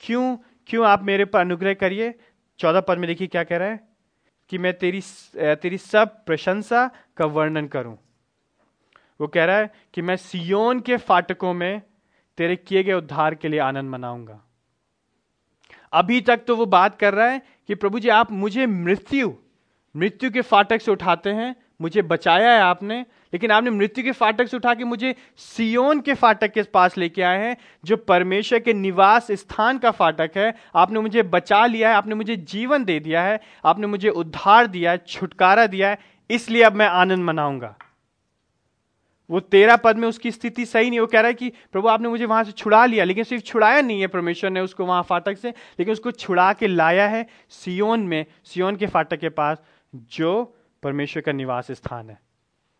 क्यों आप मेरे पर अनुग्रह करिए। 14 पद में देखिए क्या कह रहा है कि मैं तेरी सब प्रशंसा का वर्णन करूं। वो कह रहा है कि मैं सियोन के फाटकों में तेरे किए गए उद्धार के लिए आनंद मनाऊंगा। अभी तक तो वो बात कर रहा है कि प्रभु जी आप मुझे मृत्यु के फाटक से उठाते हैं, मुझे बचाया है आपने, लेकिन आपने मृत्यु के फाटक से उठा के मुझे सियोन के फाटक के पास लेके आए हैं, जो परमेश्वर के निवास स्थान का फाटक है। आपने मुझे बचा लिया है, आपने मुझे जीवन दे दिया है, आपने मुझे उद्धार दिया है, छुटकारा दिया है, इसलिए अब मैं आनंद मनाऊंगा। वो 13 पद में उसकी स्थिति सही नहीं। वो कह रहा है कि प्रभु आपने मुझे वहां से छुड़ा लिया, लेकिन सिर्फ छुड़ाया नहीं है परमेश्वर ने उसको वहां फाटक से, लेकिन उसको छुड़ा के लाया है सियोन में, सियोन के फाटक के पास, जो परमेश्वर का निवास स्थान है,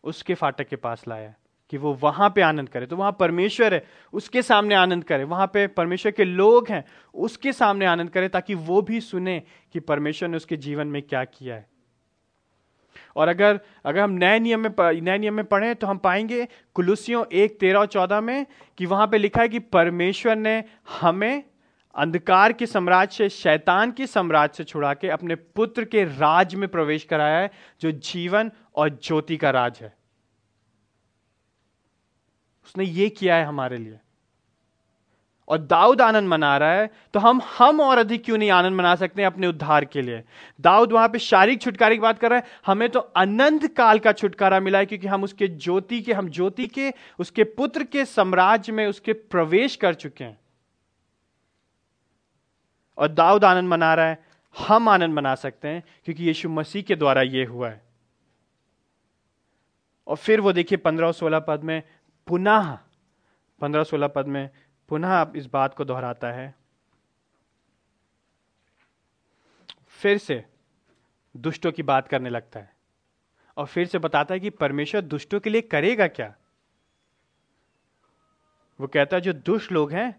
उसके फाटक के पास लाया कि वो वहां पे आनंद करे। तो वहां परमेश्वर है, उसके सामने आनंद करे, वहां पे परमेश्वर के लोग हैं, उसके सामने आनंद करे, ताकि वो भी सुने कि परमेश्वर ने उसके जीवन में क्या किया है। और अगर हम नए नियम में पढ़ें तो हम पाएंगे कुलुस्सियों 1:13-14 में कि वहां पे लिखा है कि परमेश्वर ने हमें अंधकार के साम्राज्य से, शैतान के साम्राज्य से छुड़ा के अपने पुत्र के राज में प्रवेश कराया है, जो जीवन और ज्योति का राज है। उसने ये किया है हमारे लिए। और दाऊद आनंद मना रहा है, तो हम और अधिक क्यों नहीं आनंद मना सकते हैं अपने उद्धार के लिए। दाऊद वहां पे शारीरिक छुटकारे की बात कर रहा है, हमें तो अनंत काल का छुटकारा मिला है, क्योंकि हम ज्योति के उसके पुत्र के साम्राज्य में उसके प्रवेश कर चुके हैं। और दाऊद आनंद मना रहा है, हम आनंद मना सकते हैं, क्योंकि यीशु मसीह के द्वारा ये हुआ है। और फिर वो देखिए 15 और 16 पद में पुनः 15 और 16 पद में पुनः इस बात को दोहराता है। फिर से दुष्टों की बात करने लगता है और फिर से बताता है कि परमेश्वर दुष्टों के लिए करेगा क्या। वो कहता है जो दुष्ट लोग हैं,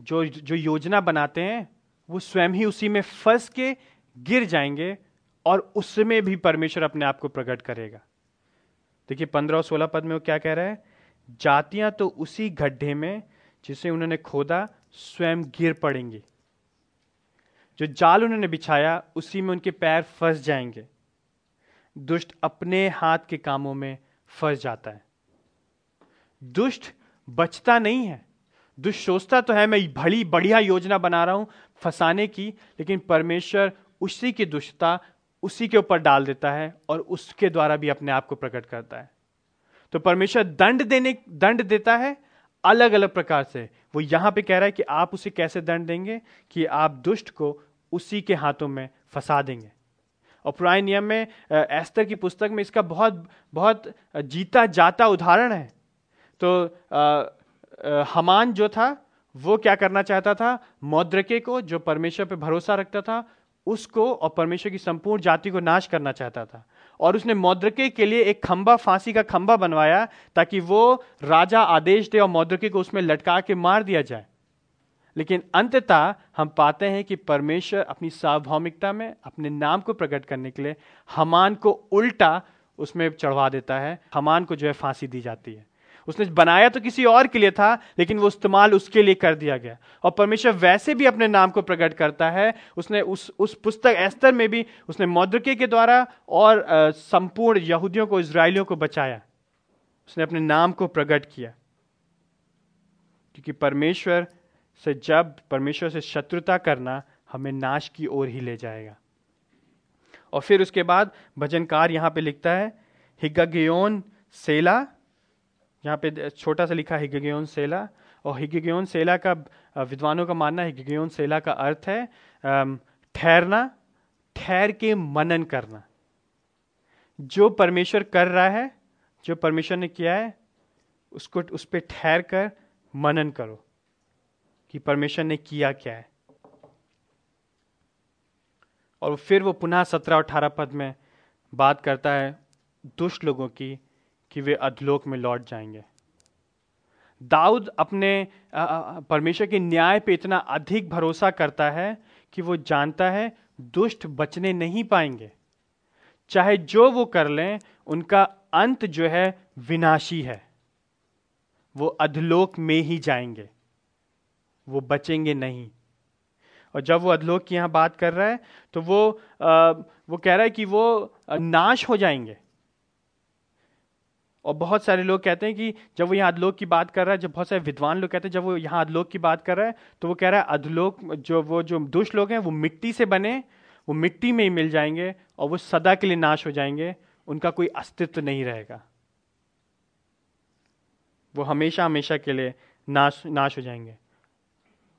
जो योजना बनाते हैं, वो स्वयं ही उसी में फंस के गिर जाएंगे और उसमें भी परमेश्वर अपने आप को प्रकट करेगा। देखिए 15 और 16 पद में वो क्या कह रहा है, जातियां तो उसी गड्ढे में जिसे उन्होंने खोदा स्वयं गिर पड़ेंगी, जो जाल उन्होंने बिछाया उसी में उनके पैर फंस जाएंगे। दुष्ट अपने हाथ के कामों में फंस जाता है। दुष्ट बचता नहीं है। दुष्ट सोचता तो है मैं भली बढ़िया योजना बना रहा हूं फंसाने की, लेकिन परमेश्वर उसी की दुष्टता उसी के ऊपर डाल देता है और उसके द्वारा भी अपने आप को प्रकट करता है। तो परमेश्वर दंड देता है अलग अलग प्रकार से। वो यहां पे कह रहा है कि आप उसे कैसे दंड देंगे, कि आप दुष्ट को उसी के हाथों में फंसा देंगे। और पुराने नियम में एस्तर की पुस्तक में इसका बहुत बहुत जीता जाता उदाहरण है। तो हमान जो था वो क्या करना चाहता था, मौद्रके को जो परमेश्वर पे भरोसा रखता था उसको और परमेश्वर की संपूर्ण जाति को नाश करना चाहता था। और उसने मौद्रके के लिए एक खंबा, फांसी का खंबा बनवाया, ताकि वो राजा आदेश दे और मौद्रके को उसमें लटका के मार दिया जाए। लेकिन अंततः हम पाते हैं कि परमेश्वर अपनी सार्वभौमिकता में अपने नाम को प्रकट करने के लिए हमान को उल्टा उसमें चढ़वा देता है। हमान को जो है फांसी दी जाती है। उसने बनाया तो किसी और के लिए था, लेकिन वो इस्तेमाल उसके लिए कर दिया गया। और परमेश्वर वैसे भी अपने नाम को प्रकट करता है। उसने उस पुस्तक एस्तर में भी उसने मौद्रिके के द्वारा और संपूर्ण यहूदियों को, इजरायलियों को बचाया। उसने अपने नाम को प्रकट किया, क्योंकि परमेश्वर से शत्रुता करना हमें नाश की ओर ही ले जाएगा। और फिर उसके बाद भजनकार यहाँ पे लिखता है हिग्गायोन सेला, यहाँ पे छोटा सा लिखा हिग्गायोन सेला। और हिग्गायोन सेला का विद्वानों का मानना है, हिग्गायोन सेला का अर्थ है ठहरना, ठहर के मनन करना। जो परमेश्वर कर रहा है, जो परमेश्वर ने किया है, उसको उस पर ठहर कर मनन करो कि परमेश्वर ने किया क्या है। और फिर वो पुनः 17 और 18 पद में बात करता है दुष्ट लोगों की कि वे अधलोक में लौट जाएंगे। दाऊद अपने परमेश्वर के न्याय पे इतना अधिक भरोसा करता है कि वो जानता है दुष्ट बचने नहीं पाएंगे, चाहे जो वो कर लें, उनका अंत जो है विनाशी है। वो अधलोक में ही जाएंगे, वो बचेंगे नहीं। और जब वो अधलोक की यहाँ बात कर रहा है तो वो कह रहा है कि वो नाश हो जाएंगे। और बहुत सारे लोग कहते हैं कि जब वो यहाँ अधलोक की बात कर रहा है, जब बहुत सारे विद्वान लोग कहते हैं जब वो यहाँ अधलोक की बात कर रहा है तो वो कह रहा है अधलोक जो दुष्ट लोग हैं वो मिट्टी से बने, वो मिट्टी में ही मिल जाएंगे और वो सदा के लिए नाश हो जाएंगे। उनका कोई अस्तित्व नहीं रहेगा, वो हमेशा हमेशा के लिए नाश हो जाएंगे।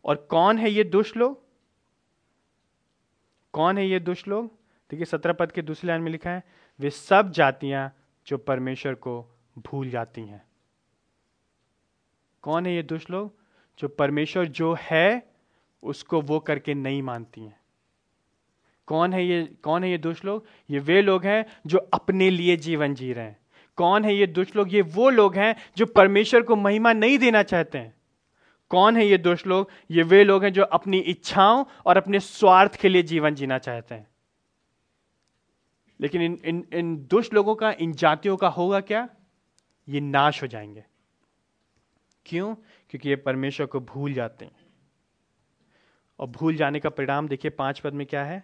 और कौन है ये दुष्ट लोग? कौन है ये दुष्ट लोग? देखिए 17 पद के दूसरी लाइन में लिखा है वे सब जातियां जो परमेश्वर को भूल जाती हैं। कौन है ये दुष्ट लोग? जो परमेश्वर जो है उसको वो करके नहीं मानती हैं। कौन है ये दुष्ट लोग? ये वे लोग हैं जो अपने लिए जीवन जी रहे हैं। कौन है ये दुष्ट लोग? ये वो लोग हैं जो परमेश्वर को महिमा नहीं देना चाहते हैं। कौन है ये दुष्ट लोग? ये वे लोग हैं जो अपनी इच्छाओं और अपने स्वार्थ के लिए जीवन जीना चाहते हैं। लेकिन इन दुष्ट लोगों का, इन जातियों का होगा क्या? ये नाश हो जाएंगे। क्यों? क्योंकि ये परमेश्वर को भूल जाते हैं। और भूल जाने का परिणाम देखिए 5 पद में क्या है,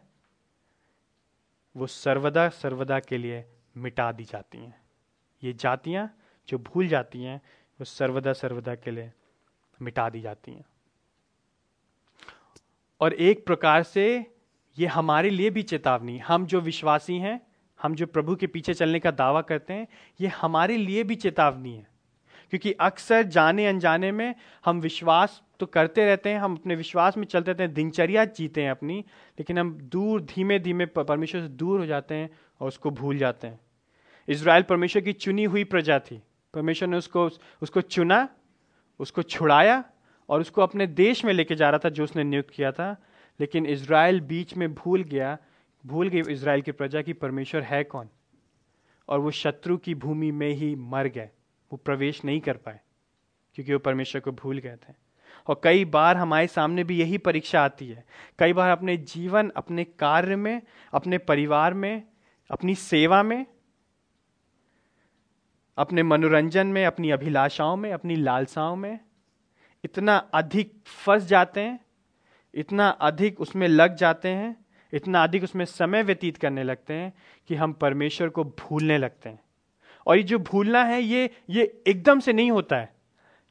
वो सर्वदा सर्वदा के लिए मिटा दी जाती हैं। ये जातियां जो भूल जाती हैं वो सर्वदा सर्वदा के लिए मिटा दी जाती हैं। और एक प्रकार से ये हमारे लिए भी चेतावनी, हम जो विश्वासी हैं, हम जो प्रभु के पीछे चलने का दावा करते हैं, ये हमारे लिए भी चेतावनी है। क्योंकि अक्सर जाने अनजाने में हम विश्वास तो करते रहते हैं, हम अपने विश्वास में चलते रहते हैं, दिनचर्या जीते हैं अपनी, लेकिन हम धीमे धीमे परमेश्वर से दूर हो जाते हैं और उसको भूल जाते हैं। इजराइल परमेश्वर की चुनी हुई प्रजा थी। परमेश्वर ने उसको चुना, उसको छुड़ाया और उसको अपने देश में लेके जा रहा था जो उसने नियुक्त किया था। लेकिन इजराइल बीच में भूल गई इजराइल की प्रजा की परमेश्वर है कौन, और वो शत्रु की भूमि में ही मर गए। वो प्रवेश नहीं कर पाए क्योंकि वो परमेश्वर को भूल गए थे। और कई बार हमारे सामने भी यही परीक्षा आती है। कई बार अपने जीवन, अपने कार्य में, अपने परिवार में, अपनी सेवा में, अपने मनोरंजन में, अपनी अभिलाषाओं में, अपनी लालसाओं में इतना अधिक फंस जाते हैं, इतना अधिक उसमें लग जाते हैं, इतना अधिक उसमें समय व्यतीत करने लगते हैं कि हम परमेश्वर को भूलने लगते हैं। और ये जो भूलना है ये एकदम से नहीं होता है,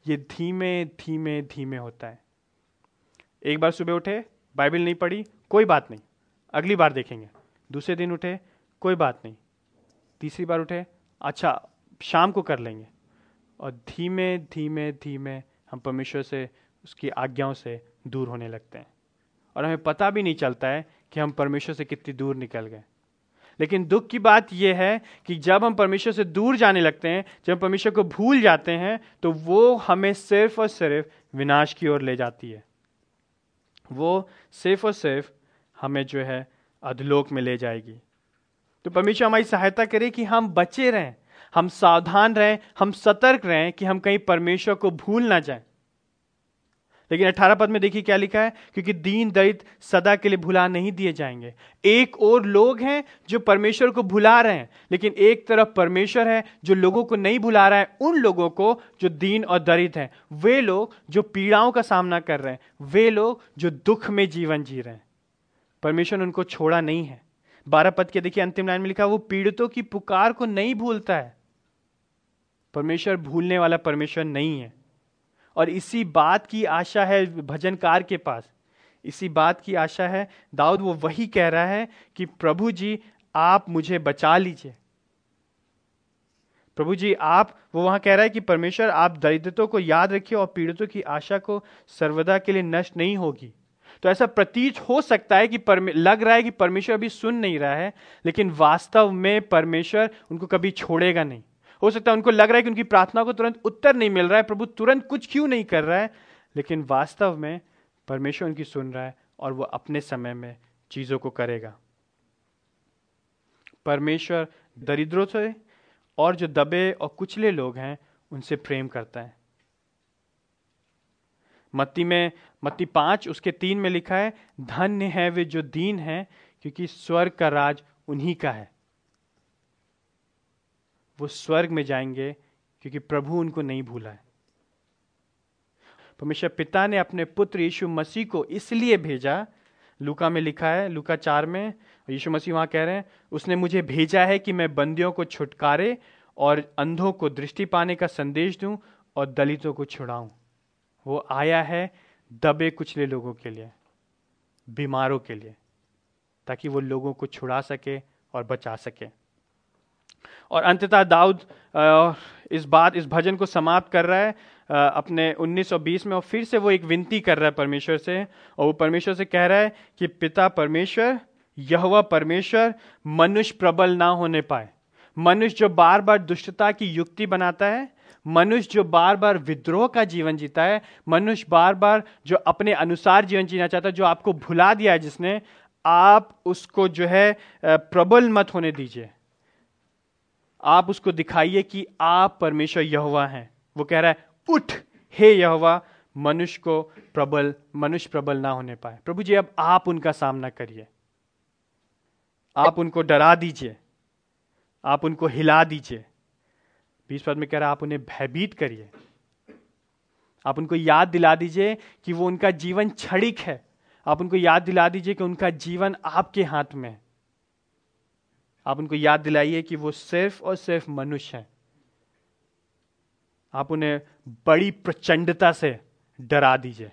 ये धीमे धीमे धीमे होता है। एक बार सुबह उठे, बाइबल नहीं पढ़ी, कोई बात नहीं, अगली बार देखेंगे। दूसरे दिन उठे, कोई बात नहीं, तीसरी बार उठे, अच्छा शाम को कर लेंगे। और धीमे धीमे धीमे हम परमेश्वर से, उसकी आज्ञाओं से दूर होने लगते हैं और हमें पता भी नहीं चलता है कि हम परमेश्वर से कितनी दूर निकल गए। लेकिन दुख की बात यह है कि जब हम परमेश्वर से दूर जाने लगते हैं, जब हम परमेश्वर को भूल जाते हैं, तो वो हमें सिर्फ और सिर्फ विनाश की ओर ले जाती है। वो सिर्फ और सिर्फ हमें जो है अधलोक में ले जाएगी। तो परमेश्वर हमारी सहायता करे कि हम बचे रहें, हम सावधान रहें, हम सतर्क रहें कि हम कहीं परमेश्वर को भूल ना जाएं। लेकिन 18 पद में देखिए क्या लिखा है, क्योंकि दीन दलित सदा के लिए भुला नहीं दिए जाएंगे। एक और लोग हैं जो परमेश्वर को भुला रहे हैं, लेकिन एक तरफ परमेश्वर है जो लोगों को नहीं भुला रहा है। उन लोगों को जो दीन और दलित हैं, वे लोग जो पीड़ाओं का सामना कर रहे हैं, वे लोग जो दुख में जीवन जी रहे हैं, परमेश्वर ने उनको छोड़ा नहीं है। 12 पद के देखिए अंतिम लाइन में लिखा, वो पीड़ितों की पुकार को नहीं भूलता है। परमेश्वर भूलने वाला परमेश्वर नहीं है। और इसी बात की आशा है भजनकार के पास, इसी बात की आशा है। दाऊद वो वही कह रहा है कि प्रभु जी आप मुझे बचा लीजिए। प्रभु जी आप, वो वहां कह रहा है कि परमेश्वर आप दरिद्रतों को याद रखिए और पीड़ितों की आशा को सर्वदा के लिए नष्ट नहीं होगी। तो ऐसा प्रतीत हो सकता है कि लग रहा है कि परमेश्वर अभी सुन नहीं रहा है, लेकिन वास्तव में परमेश्वर उनको कभी छोड़ेगा नहीं। हो सकता है उनको लग रहा है कि उनकी प्रार्थना को तुरंत उत्तर नहीं मिल रहा है, प्रभु तुरंत कुछ क्यों नहीं कर रहा है, लेकिन वास्तव में परमेश्वर उनकी सुन रहा है और वो अपने समय में चीज़ों को करेगा। परमेश्वर दरिद्रों से और जो दबे और कुचले लोग हैं उनसे प्रेम करता है। मत्ती 5 उसके 3 में लिखा है, धन्य है वे जो दीन हैं क्योंकि स्वर्ग का राज उन्हीं का है। वो स्वर्ग में जाएंगे क्योंकि प्रभु उनको नहीं भूला है। परमेश्वर पिता ने अपने पुत्र यीशु मसीह को इसलिए भेजा, लूका में लिखा है, लूका 4 में यीशु मसीह वहां कह रहे हैं, उसने मुझे भेजा है कि मैं बंदियों को छुटकारे और अंधों को दृष्टि पाने का संदेश दूं और दलितों को छुड़ाऊं। वो आया है दबे कुचले लोगों के लिए, बीमारों के लिए, ताकि वो लोगों को छुड़ा सके और बचा सके। और अंततः दाऊद इस भजन को समाप्त कर रहा है अपने 19 और 20 में, और फिर से वो एक विनती कर रहा है परमेश्वर से, और वो परमेश्वर से कह रहा है कि पिता परमेश्वर, यहोवा परमेश्वर, मनुष्य प्रबल ना होने पाए। मनुष्य जो बार बार दुष्टता की युक्ति बनाता है, मनुष्य जो बार बार विद्रोह का जीवन जीता है, मनुष्य बार बार जो अपने अनुसार जीवन जीना चाहता है, जो आपको भुला दिया है जिसने, आप उसको जो है प्रबल मत होने दीजिए। आप उसको दिखाइए कि आप परमेश्वर यहोवा हैं। वो कह रहा है, उठ हे यहोवा, मनुष्य प्रबल ना होने पाए। प्रभु जी अब आप उनका सामना करिए, आप उनको डरा दीजिए, आप उनको हिला दीजिए। 20 पद में कह रहा है, आप उन्हें भयभीत करिए, आप उनको याद दिला दीजिए कि वो उनका जीवन क्षणिक है, आप उनको याद दिला दीजिए कि उनका जीवन आपके हाथ में है, आप उनको याद दिलाइए कि वो सिर्फ और सिर्फ मनुष्य हैं। आप उन्हें बड़ी प्रचंडता से डरा दीजिए।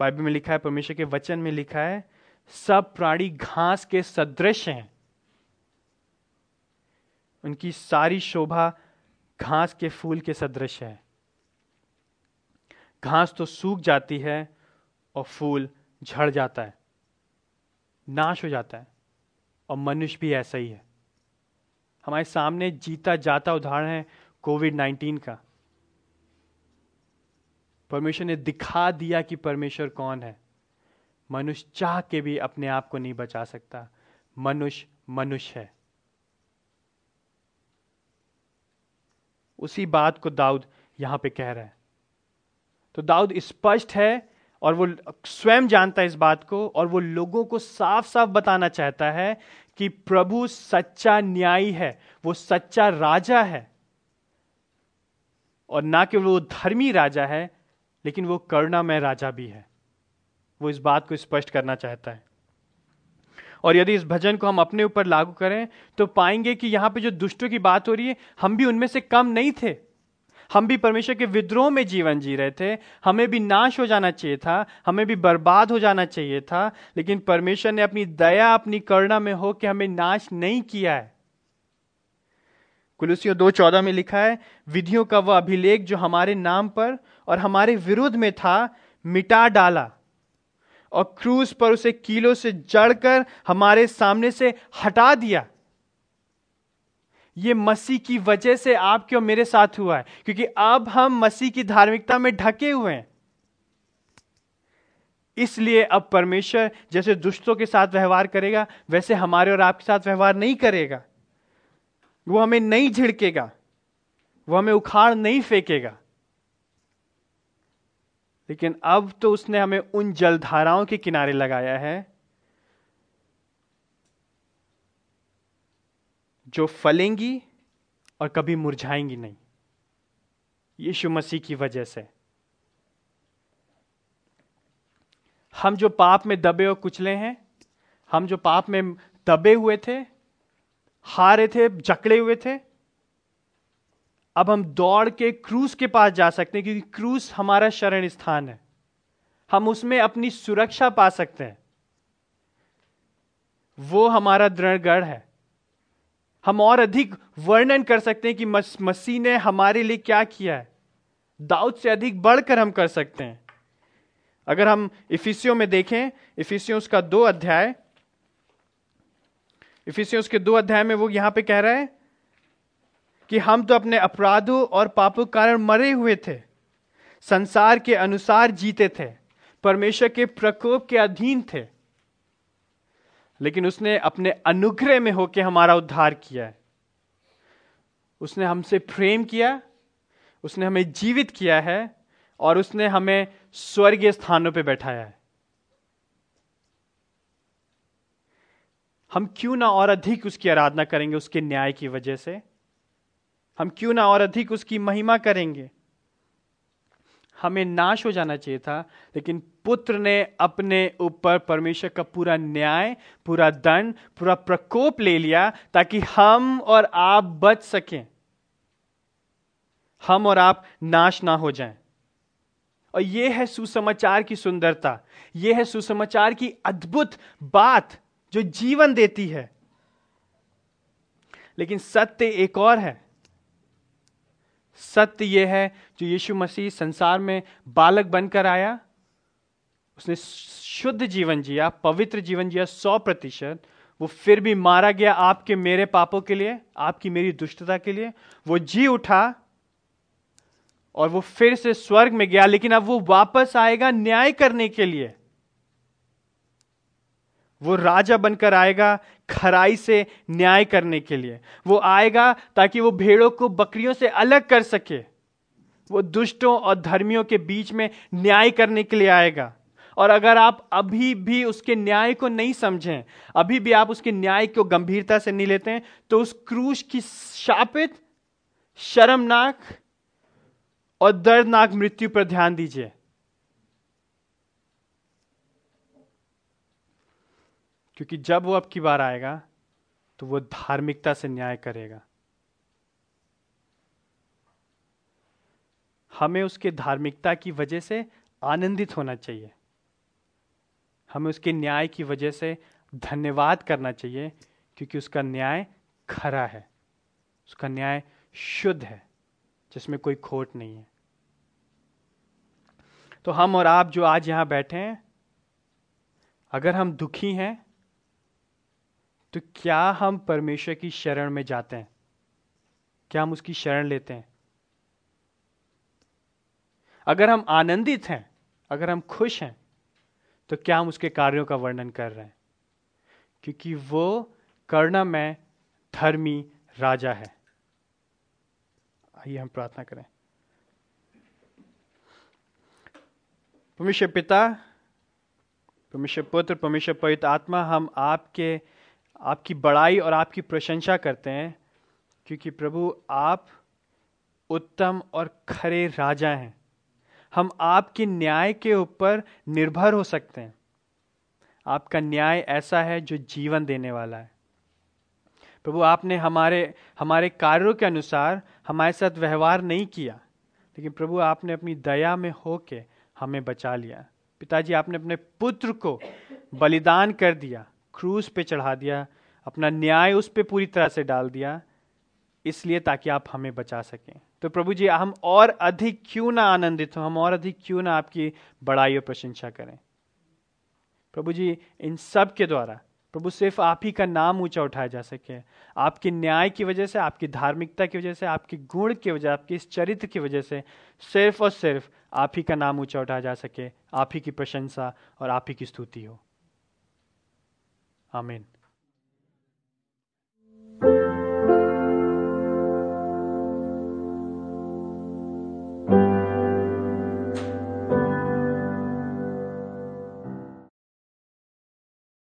बाइबल में लिखा है, परमेश्वर के वचन में लिखा है, सब प्राणी घास के सदृश हैं, उनकी सारी शोभा घास के फूल के सदृश है। घास तो सूख जाती है और फूल झड़ जाता है, नाश हो जाता है, और मनुष्य भी ऐसा ही है। हमारे सामने जीता जाता उदाहरण है कोविड-19 का। परमेश्वर ने दिखा दिया कि परमेश्वर कौन है। मनुष्य चाह के भी अपने आप को नहीं बचा सकता। मनुष्य मनुष्य है। उसी बात को दाऊद यहां पे कह रहा है। तो दाऊद स्पष्ट है और वो स्वयं जानता है इस बात को, और वो लोगों को साफ साफ बताना चाहता है कि प्रभु सच्चा न्यायी है, वो सच्चा राजा है, और ना केवल वो धर्मी राजा है लेकिन वो करुणामय राजा भी है। वो इस बात को स्पष्ट करना चाहता है। और यदि इस भजन को हम अपने ऊपर लागू करें तो पाएंगे कि यहाँ पे जो दुष्टों की बात हो रही है, हम भी उनमें से कम नहीं थे। हम भी परमेश्वर के विद्रोह में जीवन जी रहे थे, हमें भी नाश हो जाना चाहिए था, हमें भी बर्बाद हो जाना चाहिए था, लेकिन परमेश्वर ने अपनी दया, अपनी करुणा में हो के हमें नाश नहीं किया है। कुलुस्सियों 2:14 में लिखा है, विधियों का वह अभिलेख जो हमारे नाम पर और हमारे विरुद्ध में था मिटा डाला, और क्रूस पर उसे कीलों से जड़कर हमारे सामने से हटा दिया। ये मसीह की वजह से आपके और मेरे साथ हुआ है, क्योंकि अब हम मसीह की धार्मिकता में ढके हुए हैं। इसलिए अब परमेश्वर जैसे दुष्टों के साथ व्यवहार करेगा वैसे हमारे और आपके साथ व्यवहार नहीं करेगा। वो हमें नहीं झिड़केगा, वो हमें उखाड़ नहीं फेंकेगा, लेकिन अब तो उसने हमें उन जलधाराओं के किनारे लगाया है जो फलेंगी और कभी मुरझाएंगी नहीं, यीशु मसीह की वजह से। हम जो पाप में दबे और कुचले हैं, हम जो पाप में दबे हुए थे, हारे थे, जकड़े हुए थे, अब हम दौड़ के क्रूस के पास जा सकते हैं, क्योंकि क्रूस हमारा शरण स्थान है। हम उसमें अपनी सुरक्षा पा सकते हैं, वो हमारा दृढ़गढ़ है। हम और अधिक वर्णन कर सकते हैं कि मसीह ने हमारे लिए क्या किया है। दाऊद से अधिक बढ़कर हम कर सकते हैं। अगर हम इफिसियों में देखें, इफिसियों के दो अध्याय में वो यहां पे कह रहा है कि हम तो अपने अपराधों और पापों के कारण मरे हुए थे, संसार के अनुसार जीते थे, परमेश्वर के प्रकोप के अधीन थे, लेकिन उसने अपने अनुग्रह में होकर हमारा उद्धार किया है। उसने हमसे प्रेम किया, उसने हमें जीवित किया है और उसने हमें स्वर्गीय स्थानों पर बैठाया है। हम क्यों ना और अधिक उसकी आराधना करेंगे उसके न्याय की वजह से? हम क्यों ना और अधिक उसकी महिमा करेंगे? हमें नाश हो जाना चाहिए था, लेकिन पुत्र ने अपने ऊपर परमेश्वर का पूरा न्याय, पूरा दंड, पूरा प्रकोप ले लिया ताकि हम और आप बच सकें, हम और आप नाश ना हो जाएं। और यह है सुसमाचार की सुंदरता, यह है सुसमाचार की अद्भुत बात जो जीवन देती है। लेकिन सत्य एक और है। सत्य यह है जो यीशु मसीह संसार में बालक बनकर आया, उसने शुद्ध जीवन जिया, पवित्र जीवन जिया 100%, वो फिर भी मारा गया आपके मेरे पापों के लिए, आपकी मेरी दुष्टता के लिए, वो जी उठा और वो फिर से स्वर्ग में गया, लेकिन अब वो वापस आएगा न्याय करने के लिए। वो राजा बनकर आएगा खराई से न्याय करने के लिए। वो आएगा ताकि वो भेड़ों को बकरियों से अलग कर सके, वो दुष्टों और धर्मियों के बीच में न्याय करने के लिए आएगा। और अगर आप अभी भी उसके न्याय को नहीं समझें, अभी भी आप उसके न्याय को गंभीरता से नहीं लेते हैं, तो उस क्रूस की शापित, शर्मनाक और दर्दनाक मृत्यु पर ध्यान दीजिए, क्योंकि जब वो अब की बार आएगा तो वो धार्मिकता से न्याय करेगा। हमें उसके धार्मिकता की वजह से आनंदित होना चाहिए, हमें उसके न्याय की वजह से धन्यवाद करना चाहिए, क्योंकि उसका न्याय खरा है, उसका न्याय शुद्ध है, जिसमें कोई खोट नहीं है। तो हम और आप जो आज यहां बैठे हैं, अगर हम दुखी हैं तो क्या हम परमेश्वर की शरण में जाते हैं? क्या हम उसकी शरण लेते हैं? अगर हम आनंदित हैं, अगर हम खुश हैं, तो क्या हम उसके कार्यों का वर्णन कर रहे हैं? क्योंकि वो करुणामय धर्मी राजा है। आइए हम प्रार्थना करें। परमेश्वर पिता, परमेश्वर पुत्र, परमेश्वर पवित्र आत्मा, हम आपकी बड़ाई और आपकी प्रशंसा करते हैं, क्योंकि प्रभु आप उत्तम और खरे राजा हैं। हम आपके न्याय के ऊपर निर्भर हो सकते हैं। आपका न्याय ऐसा है जो जीवन देने वाला है। प्रभु, आपने हमारे कार्यों के अनुसार हमारे साथ व्यवहार नहीं किया, लेकिन प्रभु आपने अपनी दया में होके हमें बचा लिया। पिताजी, आपने अपने पुत्र को बलिदान कर दिया, क्रूस पे चढ़ा दिया, अपना न्याय उस पे पूरी तरह से डाल दिया, इसलिए ताकि आप हमें बचा सकें। तो प्रभु जी, हम और अधिक क्यों ना आनंदित हों, हम और अधिक क्यों ना आपकी बड़ाई और प्रशंसा करें। प्रभु जी, इन सब के द्वारा प्रभु सिर्फ आप ही का नाम ऊंचा उठाया जा सके, आपके न्याय की वजह से, आपकी धार्मिकता की वजह से, आपके गुण की वजह, आपके इस चरित्र की वजह से सिर्फ और सिर्फ आप ही का नाम ऊंचा उठाया जा सके। आप ही की प्रशंसा और आप ही की स्तुति हो। आमीन।